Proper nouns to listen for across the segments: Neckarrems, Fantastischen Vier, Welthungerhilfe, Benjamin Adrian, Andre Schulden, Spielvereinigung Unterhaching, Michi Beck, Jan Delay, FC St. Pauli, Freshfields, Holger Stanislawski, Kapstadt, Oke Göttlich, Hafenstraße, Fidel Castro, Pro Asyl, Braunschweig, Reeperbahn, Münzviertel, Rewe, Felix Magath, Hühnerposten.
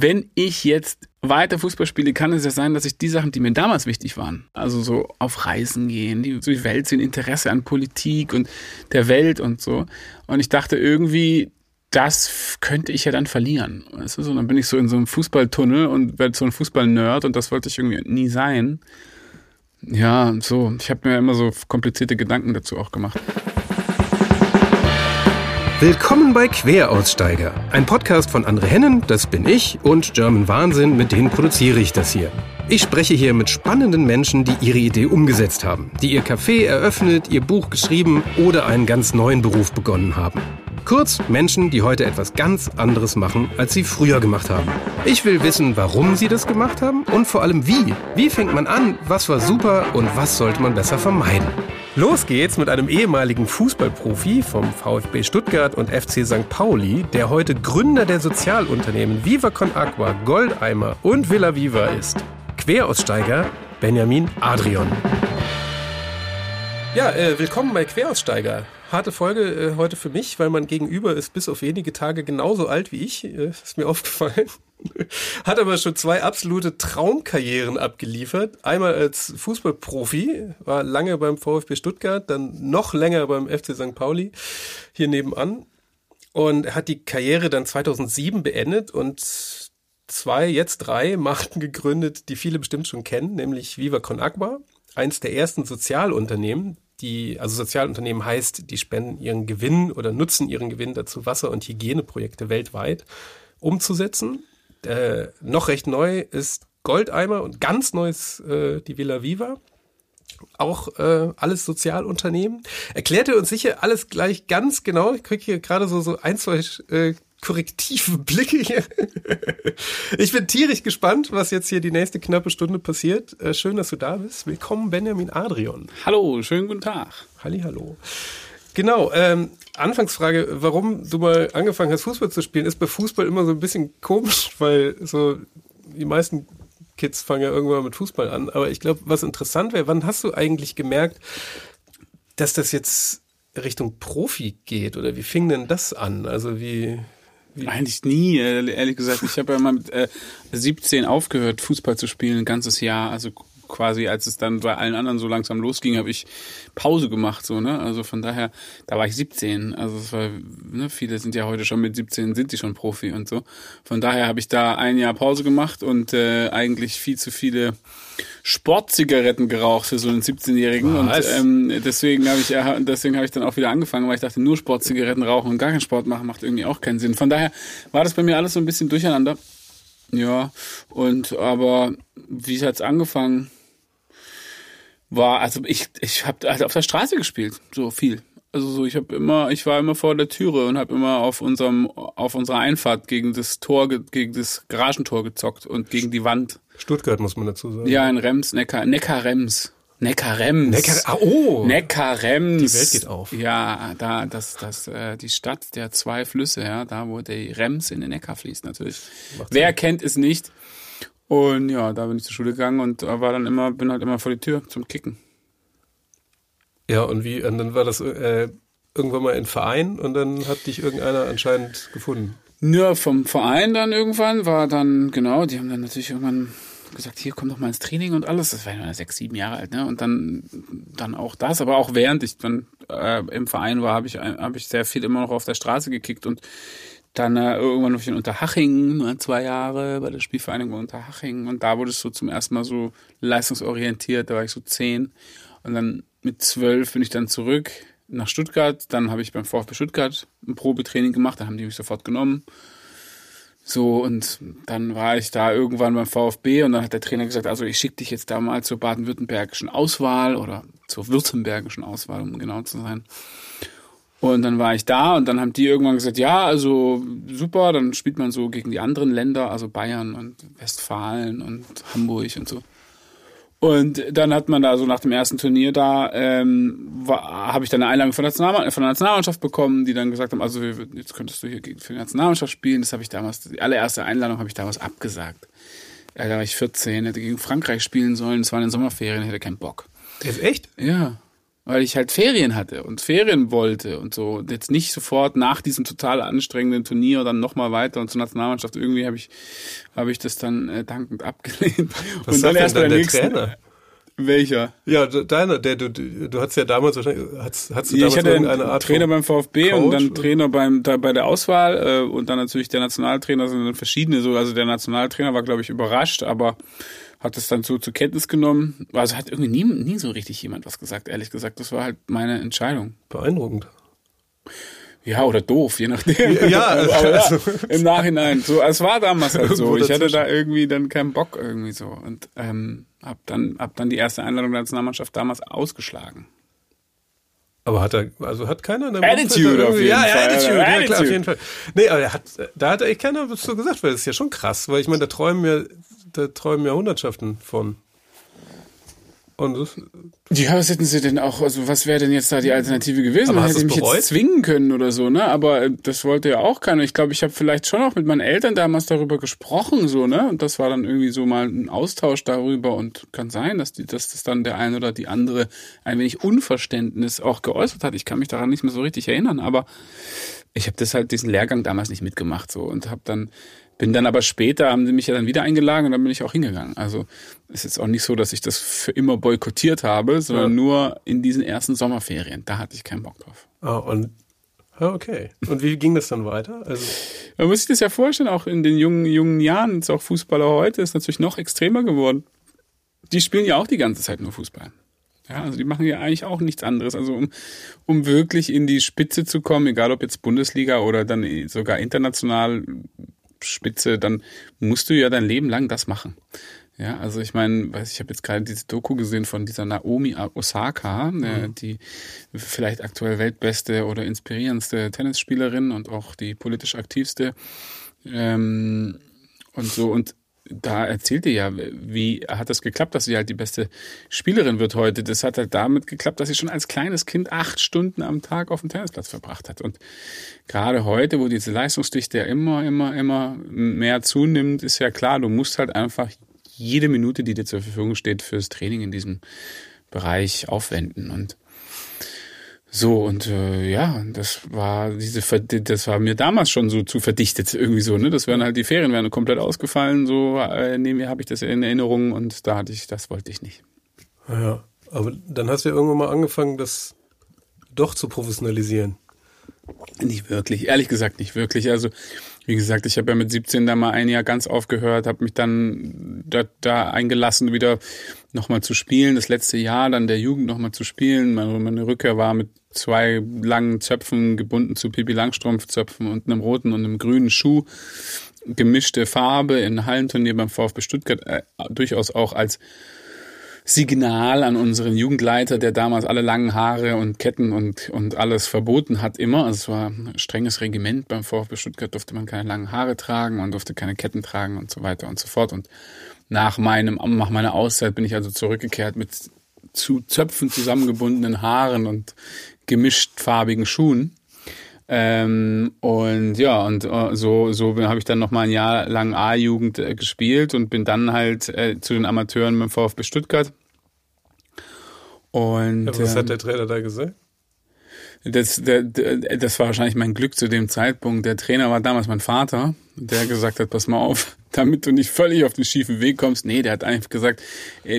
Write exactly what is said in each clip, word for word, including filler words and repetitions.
wenn ich jetzt weiter Fußball spiele, kann es ja sein, dass ich die Sachen, die mir damals wichtig waren, also so auf Reisen gehen, die, die Welt sehen, Interesse an Politik und der Welt und so. Und ich dachte irgendwie, das könnte ich ja dann verlieren. Weißt du? Und dann bin ich so in so einem Fußballtunnel und werde so ein Fußballnerd und das wollte ich irgendwie nie sein. Ja, so. Ich habe mir immer so komplizierte Gedanken dazu auch gemacht. Willkommen bei Queraussteiger, ein Podcast von Andre Hennen, das bin ich, und German Wahnsinn, mit denen produziere ich das hier. Ich spreche hier mit spannenden Menschen, die ihre Idee umgesetzt haben, die ihr Café eröffnet, ihr Buch geschrieben oder einen ganz neuen Beruf begonnen haben. Kurz, Menschen, die heute etwas ganz anderes machen, als sie früher gemacht haben. Ich will wissen, warum sie das gemacht haben und vor allem wie. Wie fängt man an, was war super und was sollte man besser vermeiden? Los geht's mit einem ehemaligen Fußballprofi vom VfB Stuttgart und F C Sankt Pauli, der heute Gründer der Sozialunternehmen Viva Con Agua, Goldeimer und Villa Viva ist. Queraussteiger Benjamin Adrian. Ja, äh, willkommen bei Queraussteiger. Harte Folge äh, heute für mich, weil mein Gegenüber ist bis auf wenige Tage genauso alt wie ich, äh, ist mir aufgefallen. Hat aber schon zwei absolute Traumkarrieren abgeliefert. Einmal als Fußballprofi, war lange beim VfB Stuttgart, dann noch länger beim F C Sankt Pauli, hier nebenan. Und er hat die Karriere dann zweitausendsieben beendet und zwei, jetzt drei Marken gegründet, die viele bestimmt schon kennen, nämlich Viva Con Agua, eins der ersten Sozialunternehmen. Die, also Sozialunternehmen heißt, die spenden ihren Gewinn oder nutzen ihren Gewinn dazu, Wasser- und Hygieneprojekte weltweit umzusetzen. Äh, noch recht neu ist Goldeimer und ganz neu ist äh, die Villa Viva. Auch äh, alles Sozialunternehmen. Erklärt er uns sicher alles gleich ganz genau. Ich kriege hier gerade so, so ein, zwei äh, korrektive Blicke hier. Ich bin tierisch gespannt, was jetzt hier die nächste knappe Stunde passiert. Schön, dass du da bist. Willkommen, Benjamin Adrian. Hallo, schönen guten Tag. Hallihallo. Genau, ähm, Anfangsfrage, warum du mal angefangen hast, Fußball zu spielen, ist bei Fußball immer so ein bisschen komisch, weil so die meisten Kids fangen ja irgendwann mit Fußball an. Aber ich glaube, was interessant wäre, wann hast du eigentlich gemerkt, dass das jetzt Richtung Profi geht? Oder wie fing denn das an? Also wie... Eigentlich nie, ehrlich gesagt. Ich habe ja mal mit äh, siebzehn aufgehört, Fußball zu spielen, ein ganzes Jahr. Also quasi, als es dann bei allen anderen so langsam losging, habe ich Pause gemacht. So, ne? Also von daher, da war ich siebzehn. Also es war, ne, viele sind ja heute schon mit siebzehn, sind die schon Profi und so. Von daher habe ich da ein Jahr Pause gemacht und äh, eigentlich viel zu viele Sportzigaretten geraucht für so einen siebzehnjährigen. Was? Und ähm, deswegen habe ich ja, deswegen habe ich dann auch wieder angefangen, weil ich dachte, nur Sportzigaretten rauchen und gar keinen Sport machen macht irgendwie auch keinen Sinn. Von daher war das bei mir alles so ein bisschen durcheinander. Ja, und aber wie hat's angefangen? War, also ich ich habe also auf der Straße gespielt, so viel. Also so, ich habe immer, ich war immer vor der Türe und habe immer auf unserem, auf unserer Einfahrt gegen das Tor, gegen das Garagentor gezockt und gegen die Wand. Stuttgart muss man dazu sagen. Ja, in Rems, Neckar, Neckarrems. Neckarrems. Neckar, ah, oh. Neckarrems. Die Welt geht auf. Ja, da, das, das, äh, die Stadt der zwei Flüsse, ja, da wo der Rems in den Neckar fließt, natürlich. Macht Wer Sinn. Kennt es nicht? Und ja, da bin ich zur Schule gegangen und war dann immer, bin halt immer vor die Tür zum Kicken. Ja, und wie, und dann war das äh, irgendwann mal ein Verein und dann hat dich irgendeiner anscheinend gefunden. Ja, vom Verein dann irgendwann war dann, genau, die haben dann natürlich irgendwann gesagt, hier, komm doch mal ins Training und alles. Das war ja sechs, sieben Jahre alt, ne? Und dann, dann auch das, aber auch während ich dann äh, im Verein war, habe ich, hab ich sehr viel immer noch auf der Straße gekickt und dann äh, irgendwann noch in Unterhaching, zwei Jahre bei der Spielvereinigung Unterhaching und da wurde es so zum ersten Mal so leistungsorientiert, da war ich so zehn und dann mit zwölf bin ich dann zurück nach Stuttgart, dann habe ich beim VfB Stuttgart ein Probetraining gemacht, da haben die mich sofort genommen. So, und dann war ich da irgendwann beim VfB und dann hat der Trainer gesagt, also ich schicke dich jetzt da mal zur baden-württembergischen Auswahl oder zur württembergischen Auswahl, um genau zu sein. Und dann war ich da und dann haben die irgendwann gesagt, ja, also super, dann spielt man so gegen die anderen Länder, also Bayern und Westfalen und Hamburg und so. Und dann hat man da so nach dem ersten Turnier da, ähm, habe ich dann eine Einladung von der, National- von der Nationalmannschaft bekommen, die dann gesagt haben, also jetzt könntest du hier für die Nationalmannschaft spielen. Das habe ich damals, die allererste Einladung habe ich damals abgesagt. Da war ich vierzehn, hätte gegen Frankreich spielen sollen, es waren in Sommerferien, hätte keinen Bock. Jetzt echt? Ja. weil ich halt Ferien hatte und Ferien wollte und so. Jetzt nicht sofort nach diesem total anstrengenden Turnier dann nochmal weiter und zur Nationalmannschaft. Irgendwie habe ich, habe ich das dann äh, dankend abgelehnt. Was und dann erst dann der nächsten, Trainer? Welcher? Ja, deiner, der, du, du hattest ja damals wahrscheinlich, hast, hast du damals ich hatte einen Art Trainer beim VfB Coach und dann Trainer beim, da, bei der Auswahl, äh, und dann natürlich der Nationaltrainer, sind dann verschiedene so, also der Nationaltrainer war, glaube ich, überrascht, aber hat es dann so zur Kenntnis genommen, also hat irgendwie nie, nie so richtig jemand was gesagt, ehrlich gesagt, das war halt meine Entscheidung. Beeindruckend. Ja, oder doof, je nachdem. Ja, also, aber ja, also, im Nachhinein. So, es war damals halt so. Ich hatte da irgendwie dann keinen Bock irgendwie so. Und ähm, hab dann, hab dann die erste Einladung der Nationalmannschaft damals ausgeschlagen. Aber hat er, also hat keiner eine Attitude auf jeden ja, Fall. Ja, Attitude, Attitude. Ja, klar, auf jeden Fall. Nee, aber er hat, da hat eigentlich keiner was so gesagt, weil das ist ja schon krass, weil ich meine, da träumen ja, da träumen ja Hundertschaften von. Und das ja, was hätten sie denn auch, also was wäre denn jetzt da die Alternative gewesen? Man hätte mich bereut? Jetzt zwingen können oder so, ne? Aber das wollte ja auch keiner. Ich glaube, ich habe vielleicht schon auch mit meinen Eltern damals darüber gesprochen, so, ne? Und das war dann irgendwie so mal ein Austausch darüber und kann sein, dass, die, dass das dann der eine oder die andere ein wenig Unverständnis auch geäußert hat. Ich kann mich daran nicht mehr so richtig erinnern, aber ich habe das halt diesen Lehrgang damals nicht mitgemacht, so, und habe dann Bin dann aber später, haben sie mich ja dann wieder eingeladen und dann bin ich auch hingegangen. Also es ist jetzt auch nicht so, dass ich das für immer boykottiert habe, sondern ja. nur in diesen ersten Sommerferien. Da hatte ich keinen Bock drauf. Ah, oh, und okay. Und wie ging das dann weiter? Also man muss sich das ja vorstellen, auch in den jungen, jungen Jahren, jetzt auch Fußballer heute, ist natürlich noch extremer geworden. Die spielen ja auch die ganze Zeit nur Fußball. Ja, also die machen ja eigentlich auch nichts anderes. Also um, um wirklich in die Spitze zu kommen, egal ob jetzt Bundesliga oder dann sogar international Spitze, dann musst du ja dein Leben lang das machen. Ja, also ich meine, weiß ich habe jetzt gerade diese Doku gesehen von dieser Naomi Osaka, mhm. äh, die vielleicht aktuell weltbeste oder inspirierendste Tennisspielerin und auch die politisch aktivste ähm, und so. Und da erzählt ihr ja, wie hat das geklappt, dass sie halt die beste Spielerin wird heute. Das hat halt damit geklappt, dass sie schon als kleines Kind acht Stunden am Tag auf dem Tennisplatz verbracht hat. Und gerade heute, wo diese Leistungsdichte ja immer, immer, immer mehr zunimmt, ist ja klar, du musst halt einfach jede Minute, die dir zur Verfügung steht, fürs Training in diesem Bereich aufwenden. Und so, und äh, ja, das war diese das war mir damals schon so zu verdichtet irgendwie so, ne? Das wären halt die Ferien wären komplett ausgefallen, so äh, nebenher habe ich das in Erinnerung und da hatte ich, das wollte ich nicht. Ja, aber dann hast du ja irgendwann mal angefangen, das doch zu professionalisieren. Nicht wirklich, ehrlich gesagt nicht wirklich. Also wie gesagt, ich habe ja mit siebzehn da mal ein Jahr ganz aufgehört, habe mich dann da, da eingelassen, wieder nochmal zu spielen. Das letzte Jahr dann der Jugend nochmal zu spielen. Meine, meine Rückkehr war mit zwei langen Zöpfen gebunden zu Pipi Langstrumpf-Zöpfen und einem roten und einem grünen Schuh. Gemischte Farbe in Hallenturnier beim VfB Stuttgart, äh, durchaus auch als Signal an unseren Jugendleiter, der damals alle langen Haare und Ketten und und alles verboten hat immer. Also es war ein strenges Regiment beim VfB Stuttgart, durfte man keine langen Haare tragen, man durfte keine Ketten tragen und so weiter und so fort. Und nach meinem nach meiner Auszeit bin ich also zurückgekehrt mit zu Zöpfen zusammengebundenen Haaren und gemischtfarbigen Schuhen. Ähm, und ja, und so so habe ich dann nochmal ein Jahr lang A-Jugend äh, gespielt und bin dann halt äh, zu den Amateuren beim VfB Stuttgart. Und aber was ähm, hat der Trainer da gesagt? Das, der, der, das war wahrscheinlich mein Glück zu dem Zeitpunkt. Der Trainer war damals mein Vater, der gesagt hat, pass mal auf, damit du nicht völlig auf den schiefen Weg kommst. Nee, der hat einfach gesagt,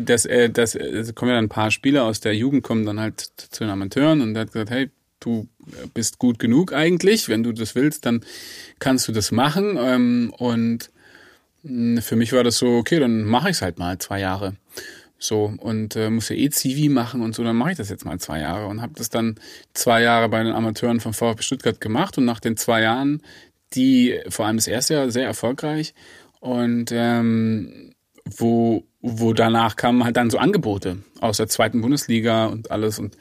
dass, dass, dass kommen ja dann ein paar Spieler aus der Jugend, kommen dann halt zu den Amateuren und der hat gesagt, hey, du bist gut genug eigentlich, wenn du das willst, dann kannst du das machen. Und für mich war das so, okay, dann mache ich es halt mal zwei Jahre. So, und äh, muss ja eh Zivi machen und so, dann mache ich das jetzt mal zwei Jahre. Und habe das dann zwei Jahre bei den Amateuren vom VfB Stuttgart gemacht. Und nach den zwei Jahren, die, vor allem das erste Jahr, sehr erfolgreich. Und ähm, wo, wo danach kamen halt dann so Angebote aus der zweiten Bundesliga und alles und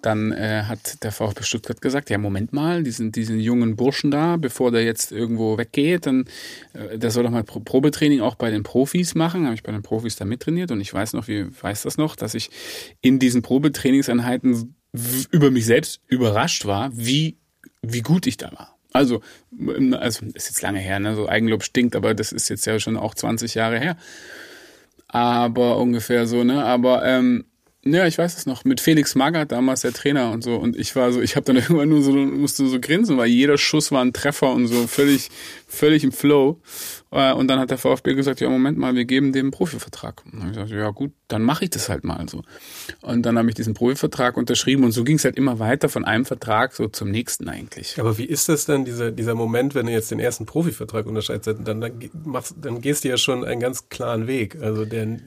dann äh, hat der VfB Stuttgart gesagt, ja Moment mal, diesen, diesen jungen Burschen da, bevor der jetzt irgendwo weggeht, dann äh, der soll doch mal Pro- Probetraining auch bei den Profis machen. Habe ich bei den Profis da mittrainiert und ich weiß noch, wie weiß das noch, dass ich in diesen Probetrainingseinheiten w- über mich selbst überrascht war, wie, wie gut ich da war. Also, also ist jetzt lange her, ne? So Eigenlob stinkt, aber das ist jetzt ja schon auch zwanzig Jahre her. Aber ungefähr so, ne? Aber ähm, Ja, ich weiß es noch. Mit Felix Magath, damals der Trainer und so. Und ich war so, ich habe dann irgendwann nur so, musste so grinsen, weil jeder Schuss war ein Treffer und so völlig, völlig im Flow. Und dann hat der VfB gesagt, ja, Moment mal, wir geben dem einen Profivertrag. Und dann habe ich gesagt, ja gut, dann mache ich das halt mal so. Und dann habe ich diesen Profivertrag unterschrieben und so ging es halt immer weiter von einem Vertrag so zum nächsten eigentlich. Aber wie ist das denn, dieser, dieser Moment, wenn du jetzt den ersten Profivertrag unterschreibst, dann, dann, machst, dann gehst du ja schon einen ganz klaren Weg. Also der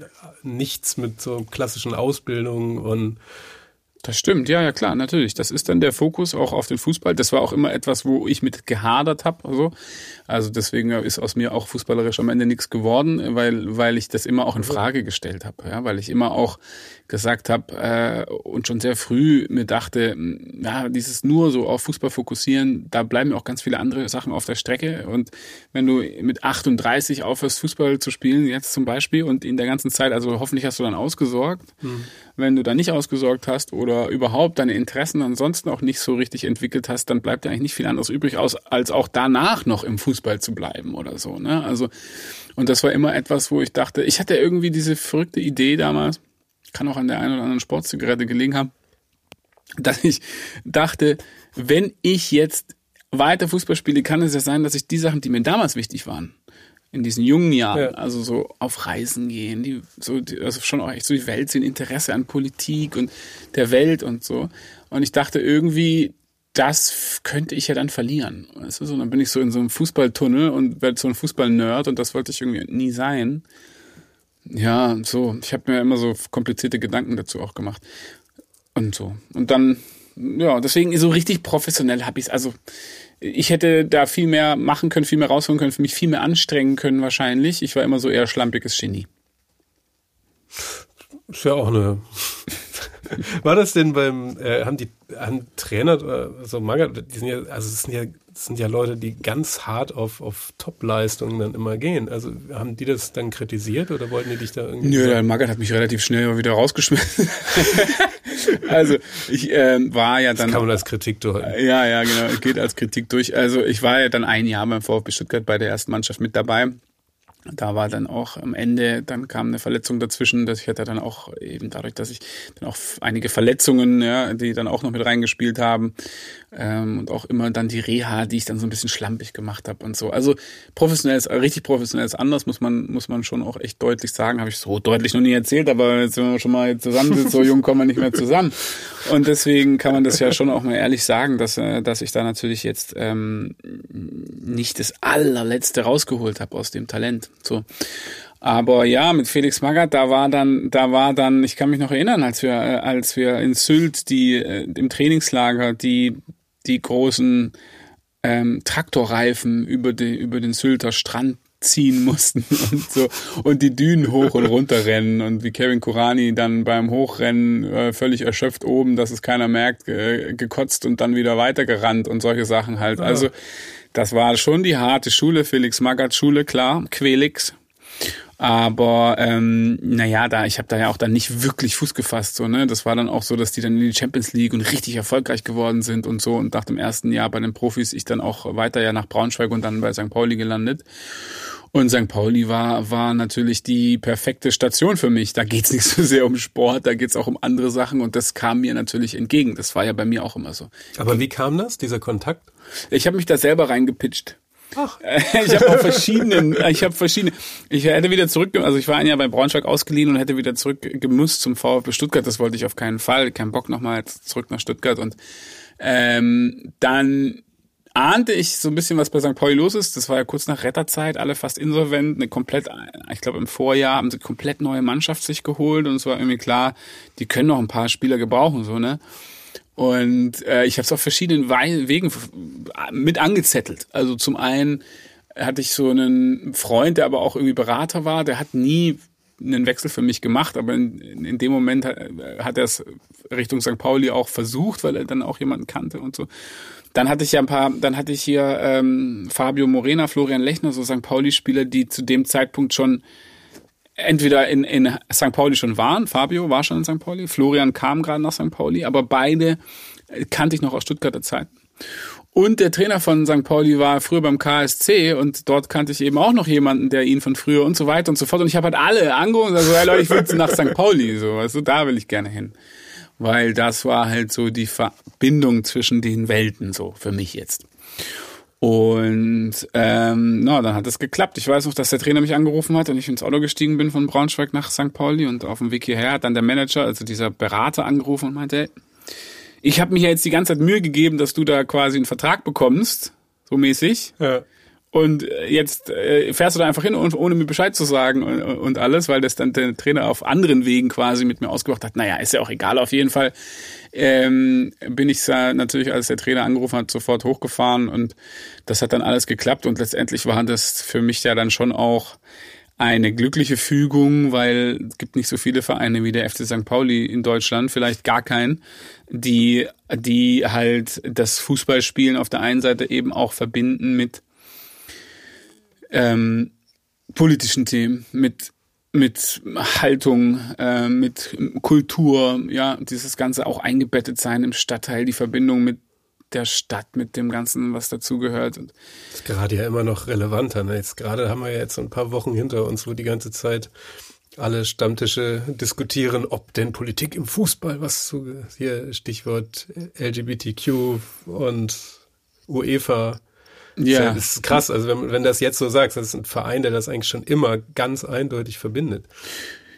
nichts mit so klassischen Ausbildungen und... Das stimmt, ja, ja klar, natürlich. Das ist dann der Fokus auch auf den Fußball. Das war auch immer etwas, wo ich mit gehadert habe. Also. also deswegen ist aus mir auch fußballerisch am Ende nichts geworden, weil weil ich das immer auch in Frage gestellt habe. Ja? Weil ich immer auch gesagt habe äh, und schon sehr früh mir dachte, ja, dieses nur so auf Fußball fokussieren, da bleiben auch ganz viele andere Sachen auf der Strecke. Und wenn du mit achtunddreißig aufhörst, Fußball zu spielen, jetzt zum Beispiel, und in der ganzen Zeit, also hoffentlich hast du dann ausgesorgt. Mhm. Wenn du dann nicht ausgesorgt hast oder überhaupt deine Interessen ansonsten auch nicht so richtig entwickelt hast, dann bleibt dir eigentlich nicht viel anderes übrig, aus, als auch danach noch im Fußball zu bleiben oder so. Ne? Also, und das war immer etwas, wo ich dachte, ich hatte irgendwie diese verrückte Idee damals, kann auch an der einen oder anderen Sportzigarette gelegen haben, dass ich dachte, wenn ich jetzt weiter Fußball spiele, kann es ja sein, dass ich die Sachen, die mir damals wichtig waren, in diesen jungen Jahren, ja. Also so auf Reisen gehen, die, so, die, also schon auch echt so die Welt sehen, Interesse an Politik und der Welt und so. Und ich dachte irgendwie, das könnte ich ja dann verlieren. Weißt du? So, dann bin ich so in so einem Fußballtunnel und werde so ein Fußballnerd und das wollte ich irgendwie nie sein. Ja, so. Ich habe mir immer so komplizierte Gedanken dazu auch gemacht. Und so. Und dann, ja, deswegen so richtig professionell habe ich es, also ich hätte da viel mehr machen können, viel mehr rausholen können, für mich viel mehr anstrengen können wahrscheinlich. Ich war immer so eher schlampiges Genie. Ist ja auch eine... War das denn beim... Äh, haben die haben Trainer, so also Manga, die sind ja, also es sind ja, das sind ja Leute, die ganz hart auf, auf Top-Leistungen dann immer gehen. Also haben die das dann kritisiert oder wollten die dich da irgendwie... Nö, der Magath hat mich relativ schnell mal wieder rausgeschmissen. Also ich ähm, war ja dann... Das kann man als Kritik durch. Ja, ja, genau. Geht als Kritik durch. Also ich war ja dann ein Jahr beim VfB Stuttgart bei der ersten Mannschaft mit dabei. Da war dann auch am Ende, dann kam eine Verletzung dazwischen, dass ich hatte dann auch eben dadurch, dass ich dann auch einige Verletzungen, ja, die dann auch noch mit reingespielt haben ähm, und auch immer dann die Reha, die ich dann so ein bisschen schlampig gemacht habe und so. Also professionell ist, richtig professionell ist anders, muss man muss man schon auch echt deutlich sagen, habe ich so deutlich noch nie erzählt, aber jetzt, wenn man schon mal zusammen sitzt, so jung kommen wir nicht mehr zusammen. Und deswegen kann man das ja schon auch mal ehrlich sagen, dass dass ich da natürlich jetzt ähm, nicht das allerletzte rausgeholt habe aus dem Talent. So. Aber ja, mit Felix Magath, da war dann, da war dann, ich kann mich noch erinnern, als wir, als wir in Sylt die, im Trainingslager die, die großen ähm, Traktorreifen über, die, über den Sylter Strand ziehen mussten und so und die Dünen hoch und runter rennen und wie Kevin Kuranyi dann beim Hochrennen äh, völlig erschöpft oben, dass es keiner merkt, äh, gekotzt und dann wieder weitergerannt und solche Sachen halt. Also das war schon die harte Schule, Felix Magath Schule, klar, Quelix. Aber ähm, naja, da, ich habe da ja auch dann nicht wirklich Fuß gefasst. So, ne? Das war dann auch so, dass die dann in die Champions League und richtig erfolgreich geworden sind und so. Und nach dem ersten Jahr bei den Profis, ich dann auch weiter ja nach Braunschweig und dann bei Sankt Pauli gelandet. Und Sankt Pauli war war natürlich die perfekte Station für mich. Da geht's nicht so sehr um Sport, da geht's auch um andere Sachen und das kam mir natürlich entgegen. Das war ja bei mir auch immer so. Aber wie kam das, dieser Kontakt? Ich habe mich da selber reingepitcht. Ach. Ich habe auch verschiedene, ich habe verschiedene, ich hätte wieder zurück, also ich war ein Jahr bei Braunschweig ausgeliehen und hätte wieder zurückgemusst zum VfB Stuttgart, das wollte ich auf keinen Fall, kein Bock nochmal zurück nach Stuttgart und ähm, dann ahnte ich so ein bisschen, was bei Sankt Pauli los ist, das war ja kurz nach Retterzeit, alle fast insolvent, eine komplett, ich glaube im Vorjahr haben sie komplett neue Mannschaft sich geholt und es war irgendwie klar, die können noch ein paar Spieler gebrauchen, so, ne? Und äh, ich habe es auf verschiedenen We- Wegen mit angezettelt. Also zum einen hatte ich so einen Freund, der aber auch irgendwie Berater war, der hat nie einen Wechsel für mich gemacht, aber in, in dem Moment hat, hat er es Richtung Sankt Pauli auch versucht, weil er dann auch jemanden kannte und so. Dann hatte ich ja ein paar, dann hatte ich hier ähm, Fabio Morena, Florian Lechner, so Sankt Pauli-Spieler, die zu dem Zeitpunkt schon entweder in, in Sankt Pauli schon waren, Fabio war schon in Sankt Pauli, Florian kam gerade nach Sankt Pauli, aber beide kannte ich noch aus Stuttgarter Zeiten. Und der Trainer von Sankt Pauli war früher beim K S C und dort kannte ich eben auch noch jemanden, der ihn von früher und so weiter und so fort. Und ich habe halt alle angerufen und gesagt, hey Leute, ich will nach Sankt Pauli, so, weißt du, da will ich gerne hin. Weil das war halt so die Verbindung zwischen den Welten, so für mich jetzt. Und ähm, na, dann hat es geklappt. Ich weiß noch, dass der Trainer mich angerufen hat und ich ins Auto gestiegen bin von Braunschweig nach Sankt Pauli, und auf dem Weg hierher hat dann der Manager, also dieser Berater, angerufen und meinte, hey, ich habe mich ja jetzt die ganze Zeit Mühe gegeben, dass du da quasi einen Vertrag bekommst, so mäßig. Ja. Und jetzt äh, fährst du da einfach hin, und, ohne mir Bescheid zu sagen und, und alles, weil das dann der Trainer auf anderen Wegen quasi mit mir ausgemacht hat. Naja, ist ja auch egal, auf jeden Fall. Ähm, bin ich natürlich, als der Trainer angerufen hat, sofort hochgefahren, und das hat dann alles geklappt, und letztendlich war das für mich ja dann schon auch eine glückliche Fügung, weil es gibt nicht so viele Vereine wie der F C Sankt Pauli in Deutschland, vielleicht gar keinen, die, die halt das Fußballspielen auf der einen Seite eben auch verbinden mit Ähm, politischen Themen, mit mit Haltung, äh, mit Kultur, ja, dieses Ganze auch eingebettet sein im Stadtteil, die Verbindung mit der Stadt, mit dem Ganzen, was dazugehört. Und das ist gerade ja immer noch relevanter, ne? Jetzt gerade haben wir ja jetzt so ein paar Wochen hinter uns, wo die ganze Zeit alle Stammtische diskutieren, ob denn Politik im Fußball, was zu, hier Stichwort L G B T Q und UEFA. Ja, das ist krass. Also wenn, wenn du das jetzt so sagst, das ist ein Verein, der das eigentlich schon immer ganz eindeutig verbindet.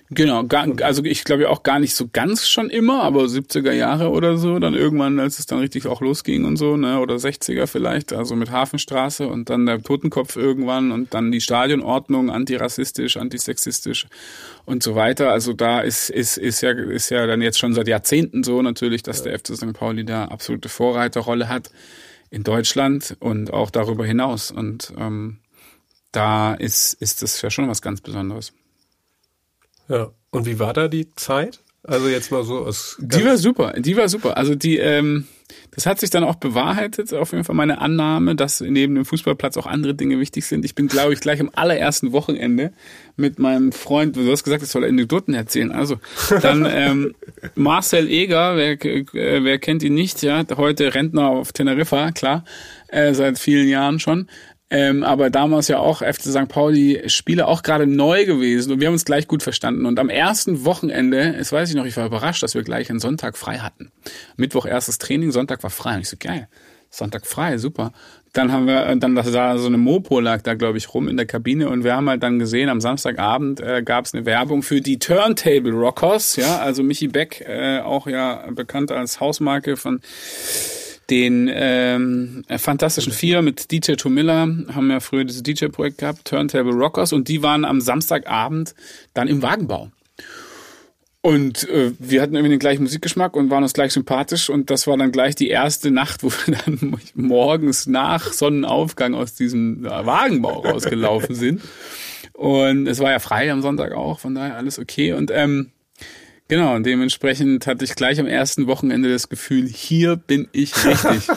Genau, gar, also ich glaube ja auch gar nicht so ganz schon immer, aber siebziger Jahre oder so, dann irgendwann, als es dann richtig auch losging und so, ne, oder sechziger vielleicht, also mit Hafenstraße und dann der Totenkopf irgendwann und dann die Stadionordnung, antirassistisch, antisexistisch und so weiter. Also da ist, ist, ist ja, ist ja dann jetzt schon seit Jahrzehnten so natürlich, dass ja der F C Sankt Pauli da absolute Vorreiterrolle hat. In Deutschland und auch darüber hinaus. Und ähm, da ist, ist das ja schon was ganz Besonderes. Ja, und wie war da die Zeit? Also jetzt mal so aus... Die war super, die war super. Also die, ähm, das hat sich dann auch bewahrheitet, auf jeden Fall meine Annahme, dass neben dem Fußballplatz auch andere Dinge wichtig sind. Ich bin, glaube ich, gleich am allerersten Wochenende mit meinem Freund, du hast gesagt, ich soll Anekdoten erzählen, also dann ähm, Marcel Eger, wer, wer kennt ihn nicht, ja, heute Rentner auf Teneriffa, klar, äh, seit vielen Jahren schon. Ähm, aber damals ja auch F C Sankt Pauli Spieler auch gerade neu gewesen, und wir haben uns gleich gut verstanden. Und am ersten Wochenende, das weiß ich noch, ich war überrascht, dass wir gleich einen Sonntag frei hatten. Mittwoch erstes Training, Sonntag war frei. Und ich so, geil, Sonntag frei, super. Dann haben wir, dann da so eine Mopo lag da, glaube ich, rum in der Kabine, und wir haben halt dann gesehen, am Samstagabend äh, gab es eine Werbung für die Turntable Rockers, ja, also Michi Beck, äh, auch ja bekannt als Hausmarke von den ähm, Fantastischen Vier mit D J Tomilla, haben ja früher dieses D J-Projekt gehabt, Turntable Rockers, und die waren am Samstagabend dann im Wagenbau. Und äh, wir hatten irgendwie den gleichen Musikgeschmack und waren uns gleich sympathisch, und das war dann gleich die erste Nacht, wo wir dann morgens nach Sonnenaufgang aus diesem Wagenbau rausgelaufen sind. Und es war ja frei am Sonntag auch, von daher alles okay. Und ähm, Genau, und dementsprechend hatte ich gleich am ersten Wochenende das Gefühl, hier bin ich richtig.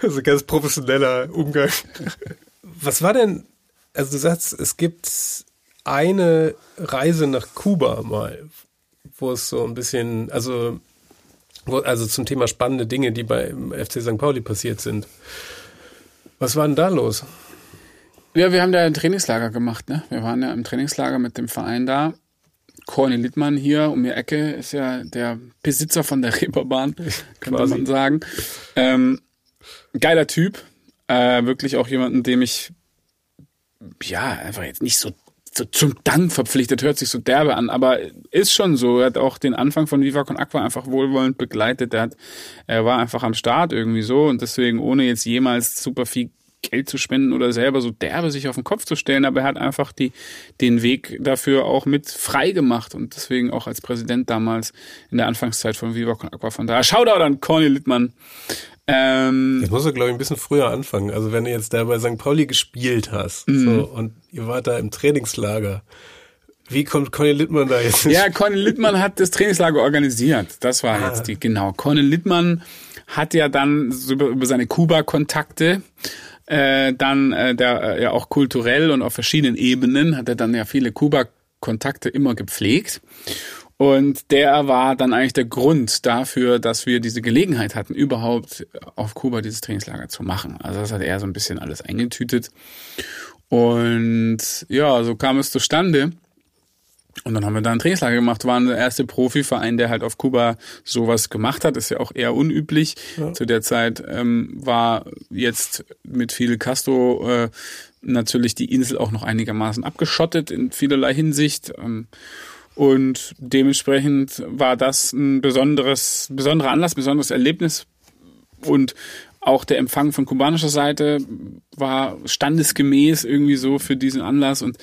Also ganz professioneller Umgang. Was war denn, also du sagst, es gibt eine Reise nach Kuba mal, wo es so ein bisschen, also, wo, also zum Thema spannende Dinge, die beim F C Sankt Pauli passiert sind. Was war denn da los? Ja, wir haben da ein Trainingslager gemacht, ne? Wir waren ja im Trainingslager mit dem Verein da. Corny Littmann hier um die Ecke ist ja der Besitzer von der Reeperbahn, könnte man sagen. Ähm, geiler Typ, äh, wirklich auch jemanden, dem ich ja einfach jetzt nicht so, so zum Dank verpflichtet, hört sich so derbe an, aber ist schon so. Er hat auch den Anfang von Viva Con Agua einfach wohlwollend begleitet. Er, hat, er war einfach am Start irgendwie so, und deswegen ohne jetzt jemals super viel Geld zu spenden oder selber so derbe sich auf den Kopf zu stellen, aber er hat einfach die, den Weg dafür auch mit frei gemacht, und deswegen auch als Präsident damals in der Anfangszeit von Viva Con Agua. Von daher, Shoutout an Corny Littmann. Ähm, das muss er, glaube ich, ein bisschen früher anfangen. Also wenn du jetzt da bei Sankt Pauli gespielt hast, m- so, und ihr wart da im Trainingslager, wie kommt Corny Littmann da jetzt? Ja, Corny Littmann hat das Trainingslager organisiert. Das war ah. jetzt die, genau. Corny Littmann hat ja dann über, über seine Kuba-Kontakte Äh, dann äh, der äh, ja auch kulturell und auf verschiedenen Ebenen hat er dann ja viele Kuba-Kontakte immer gepflegt, Und der war dann eigentlich der Grund dafür, dass wir diese Gelegenheit hatten, überhaupt auf Kuba dieses Trainingslager zu machen. Also das hat er so ein bisschen alles eingetütet. Und ja, so kam es zustande. Und dann haben wir da ein Trainingslager gemacht, wir waren der erste Profiverein, der halt auf Kuba sowas gemacht hat, ist ja auch eher unüblich. Ja. Zu der Zeit ähm, war jetzt mit Fidel Castro äh, natürlich die Insel auch noch einigermaßen abgeschottet in vielerlei Hinsicht. Ähm, und dementsprechend war das ein besonderes, besonderer Anlass, besonderes Erlebnis. Und auch der Empfang von kubanischer Seite war standesgemäß irgendwie so für diesen Anlass. Und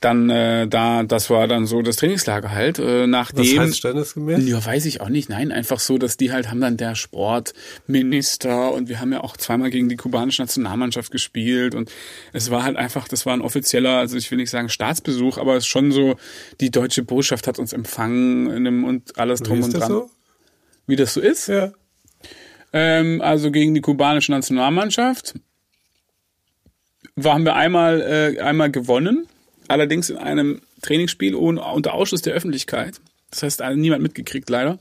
dann äh, da, das war dann so das Trainingslager halt. Äh, nachdem, was heißt standesgemäß? Ja, weiß ich auch nicht. Nein, einfach so, dass die halt haben dann der Sportminister und wir haben ja auch zweimal gegen die kubanische Nationalmannschaft gespielt und es war halt einfach, das war ein offizieller, also ich will nicht sagen Staatsbesuch, aber es ist schon so, die deutsche Botschaft hat uns empfangen in einem, und alles drum und dran. Wie ist das so? Wie das so ist? Ja. Ähm, also gegen die kubanische Nationalmannschaft war, haben wir einmal äh, einmal gewonnen. Allerdings in einem Trainingsspiel unter Ausschluss der Öffentlichkeit. Das heißt, niemand mitgekriegt, leider.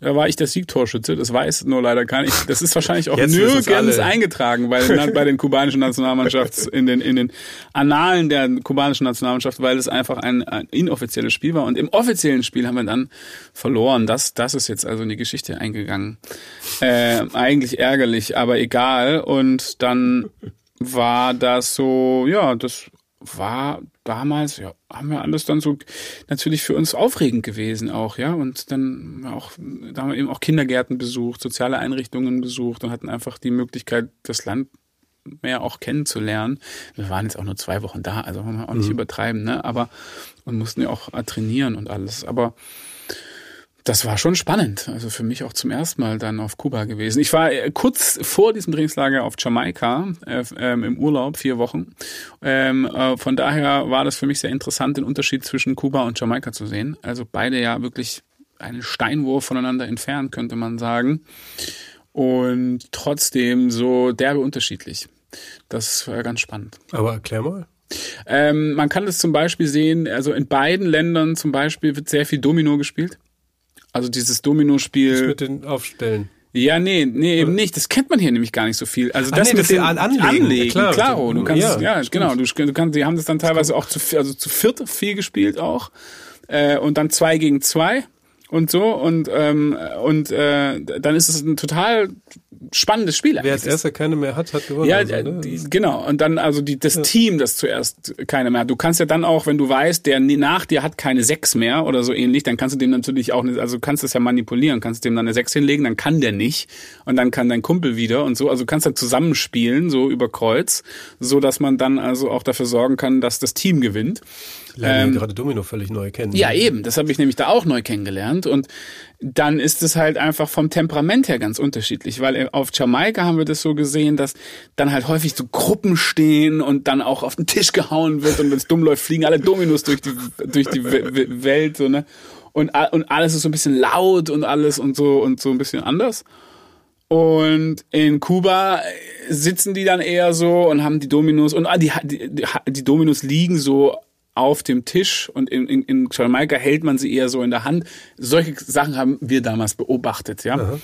Da war ich der Siegtorschütze, das weiß nur leider gar nicht. Das ist wahrscheinlich auch nirgends eingetragen bei den, bei den kubanischen Nationalmannschafts, in den, in den Annalen der kubanischen Nationalmannschaft, weil es einfach ein, ein inoffizielles Spiel war. Und im offiziellen Spiel haben wir dann verloren. Das, das ist jetzt also in die Geschichte eingegangen. Äh, eigentlich ärgerlich, aber egal. Und dann war das so, ja, das war damals, ja, haben wir alles dann so natürlich für uns aufregend gewesen auch, ja, und dann auch, da haben wir eben auch Kindergärten besucht, soziale Einrichtungen besucht und hatten einfach die Möglichkeit, das Land mehr auch kennenzulernen. Wir waren jetzt auch nur zwei Wochen da, also wollen wir auch nicht mhm. übertreiben, ne, aber, und mussten ja auch trainieren und alles, aber das war schon spannend, also für mich auch zum ersten Mal dann auf Kuba gewesen. Ich war kurz vor diesem Trainingslager auf Jamaika äh, im Urlaub, vier Wochen. Ähm, äh, von daher war das für mich sehr interessant, den Unterschied zwischen Kuba und Jamaika zu sehen. Also beide ja wirklich einen Steinwurf voneinander entfernt, könnte man sagen. Und trotzdem so derbe unterschiedlich. Das war ganz spannend. Aber erklär mal. Ähm, man kann das zum Beispiel sehen, also in beiden Ländern zum Beispiel wird sehr viel Domino gespielt. Also dieses Domino-Spiel. Das mit den Aufstellen. Ja, nee, nee, eben nicht. Das kennt man hier nämlich gar nicht so viel. Also das, nee, mit das den Anlegen. Anlegen, klar. Klaro, du kannst, ja, ja genau. Du, du kannst, die haben das dann teilweise auch zu, also zu viert viel gespielt auch. Äh, und dann zwei gegen zwei und so. Und, ähm, und äh, dann ist es ein total spannendes Spiel. Wer als erster keine mehr hat, hat gewonnen. Ja, also, ne? die, genau. Und dann also die, das ja. Team, das zuerst keine mehr hat. Du kannst ja dann auch, wenn du weißt, der nach dir hat keine Sechs mehr oder so ähnlich, dann kannst du dem natürlich auch, also kannst das ja manipulieren, kannst dem dann eine Sechs hinlegen, dann kann der nicht und dann kann dein Kumpel wieder und so. Also kannst dann zusammenspielen, so über Kreuz, so dass man dann also auch dafür sorgen kann, dass das Team gewinnt. Lernen ähm, gerade Domino völlig neu kennen. Ja, eben. Das habe ich nämlich da auch neu kennengelernt und dann ist es halt einfach vom Temperament her ganz unterschiedlich, weil auf Jamaika haben wir das so gesehen, dass dann halt häufig so Gruppen stehen und dann auch auf den Tisch gehauen wird und wenn es dumm läuft, fliegen alle Dominos durch die durch die Welt so, ne? Und und alles ist so ein bisschen laut und alles und so und so ein bisschen anders. Und in Kuba sitzen die dann eher so und haben die Dominos und ah, die, die die Dominos liegen so auf dem Tisch und in, in, in Jamaika hält man sie eher so in der Hand. Solche Sachen haben wir damals beobachtet, ja. Aha.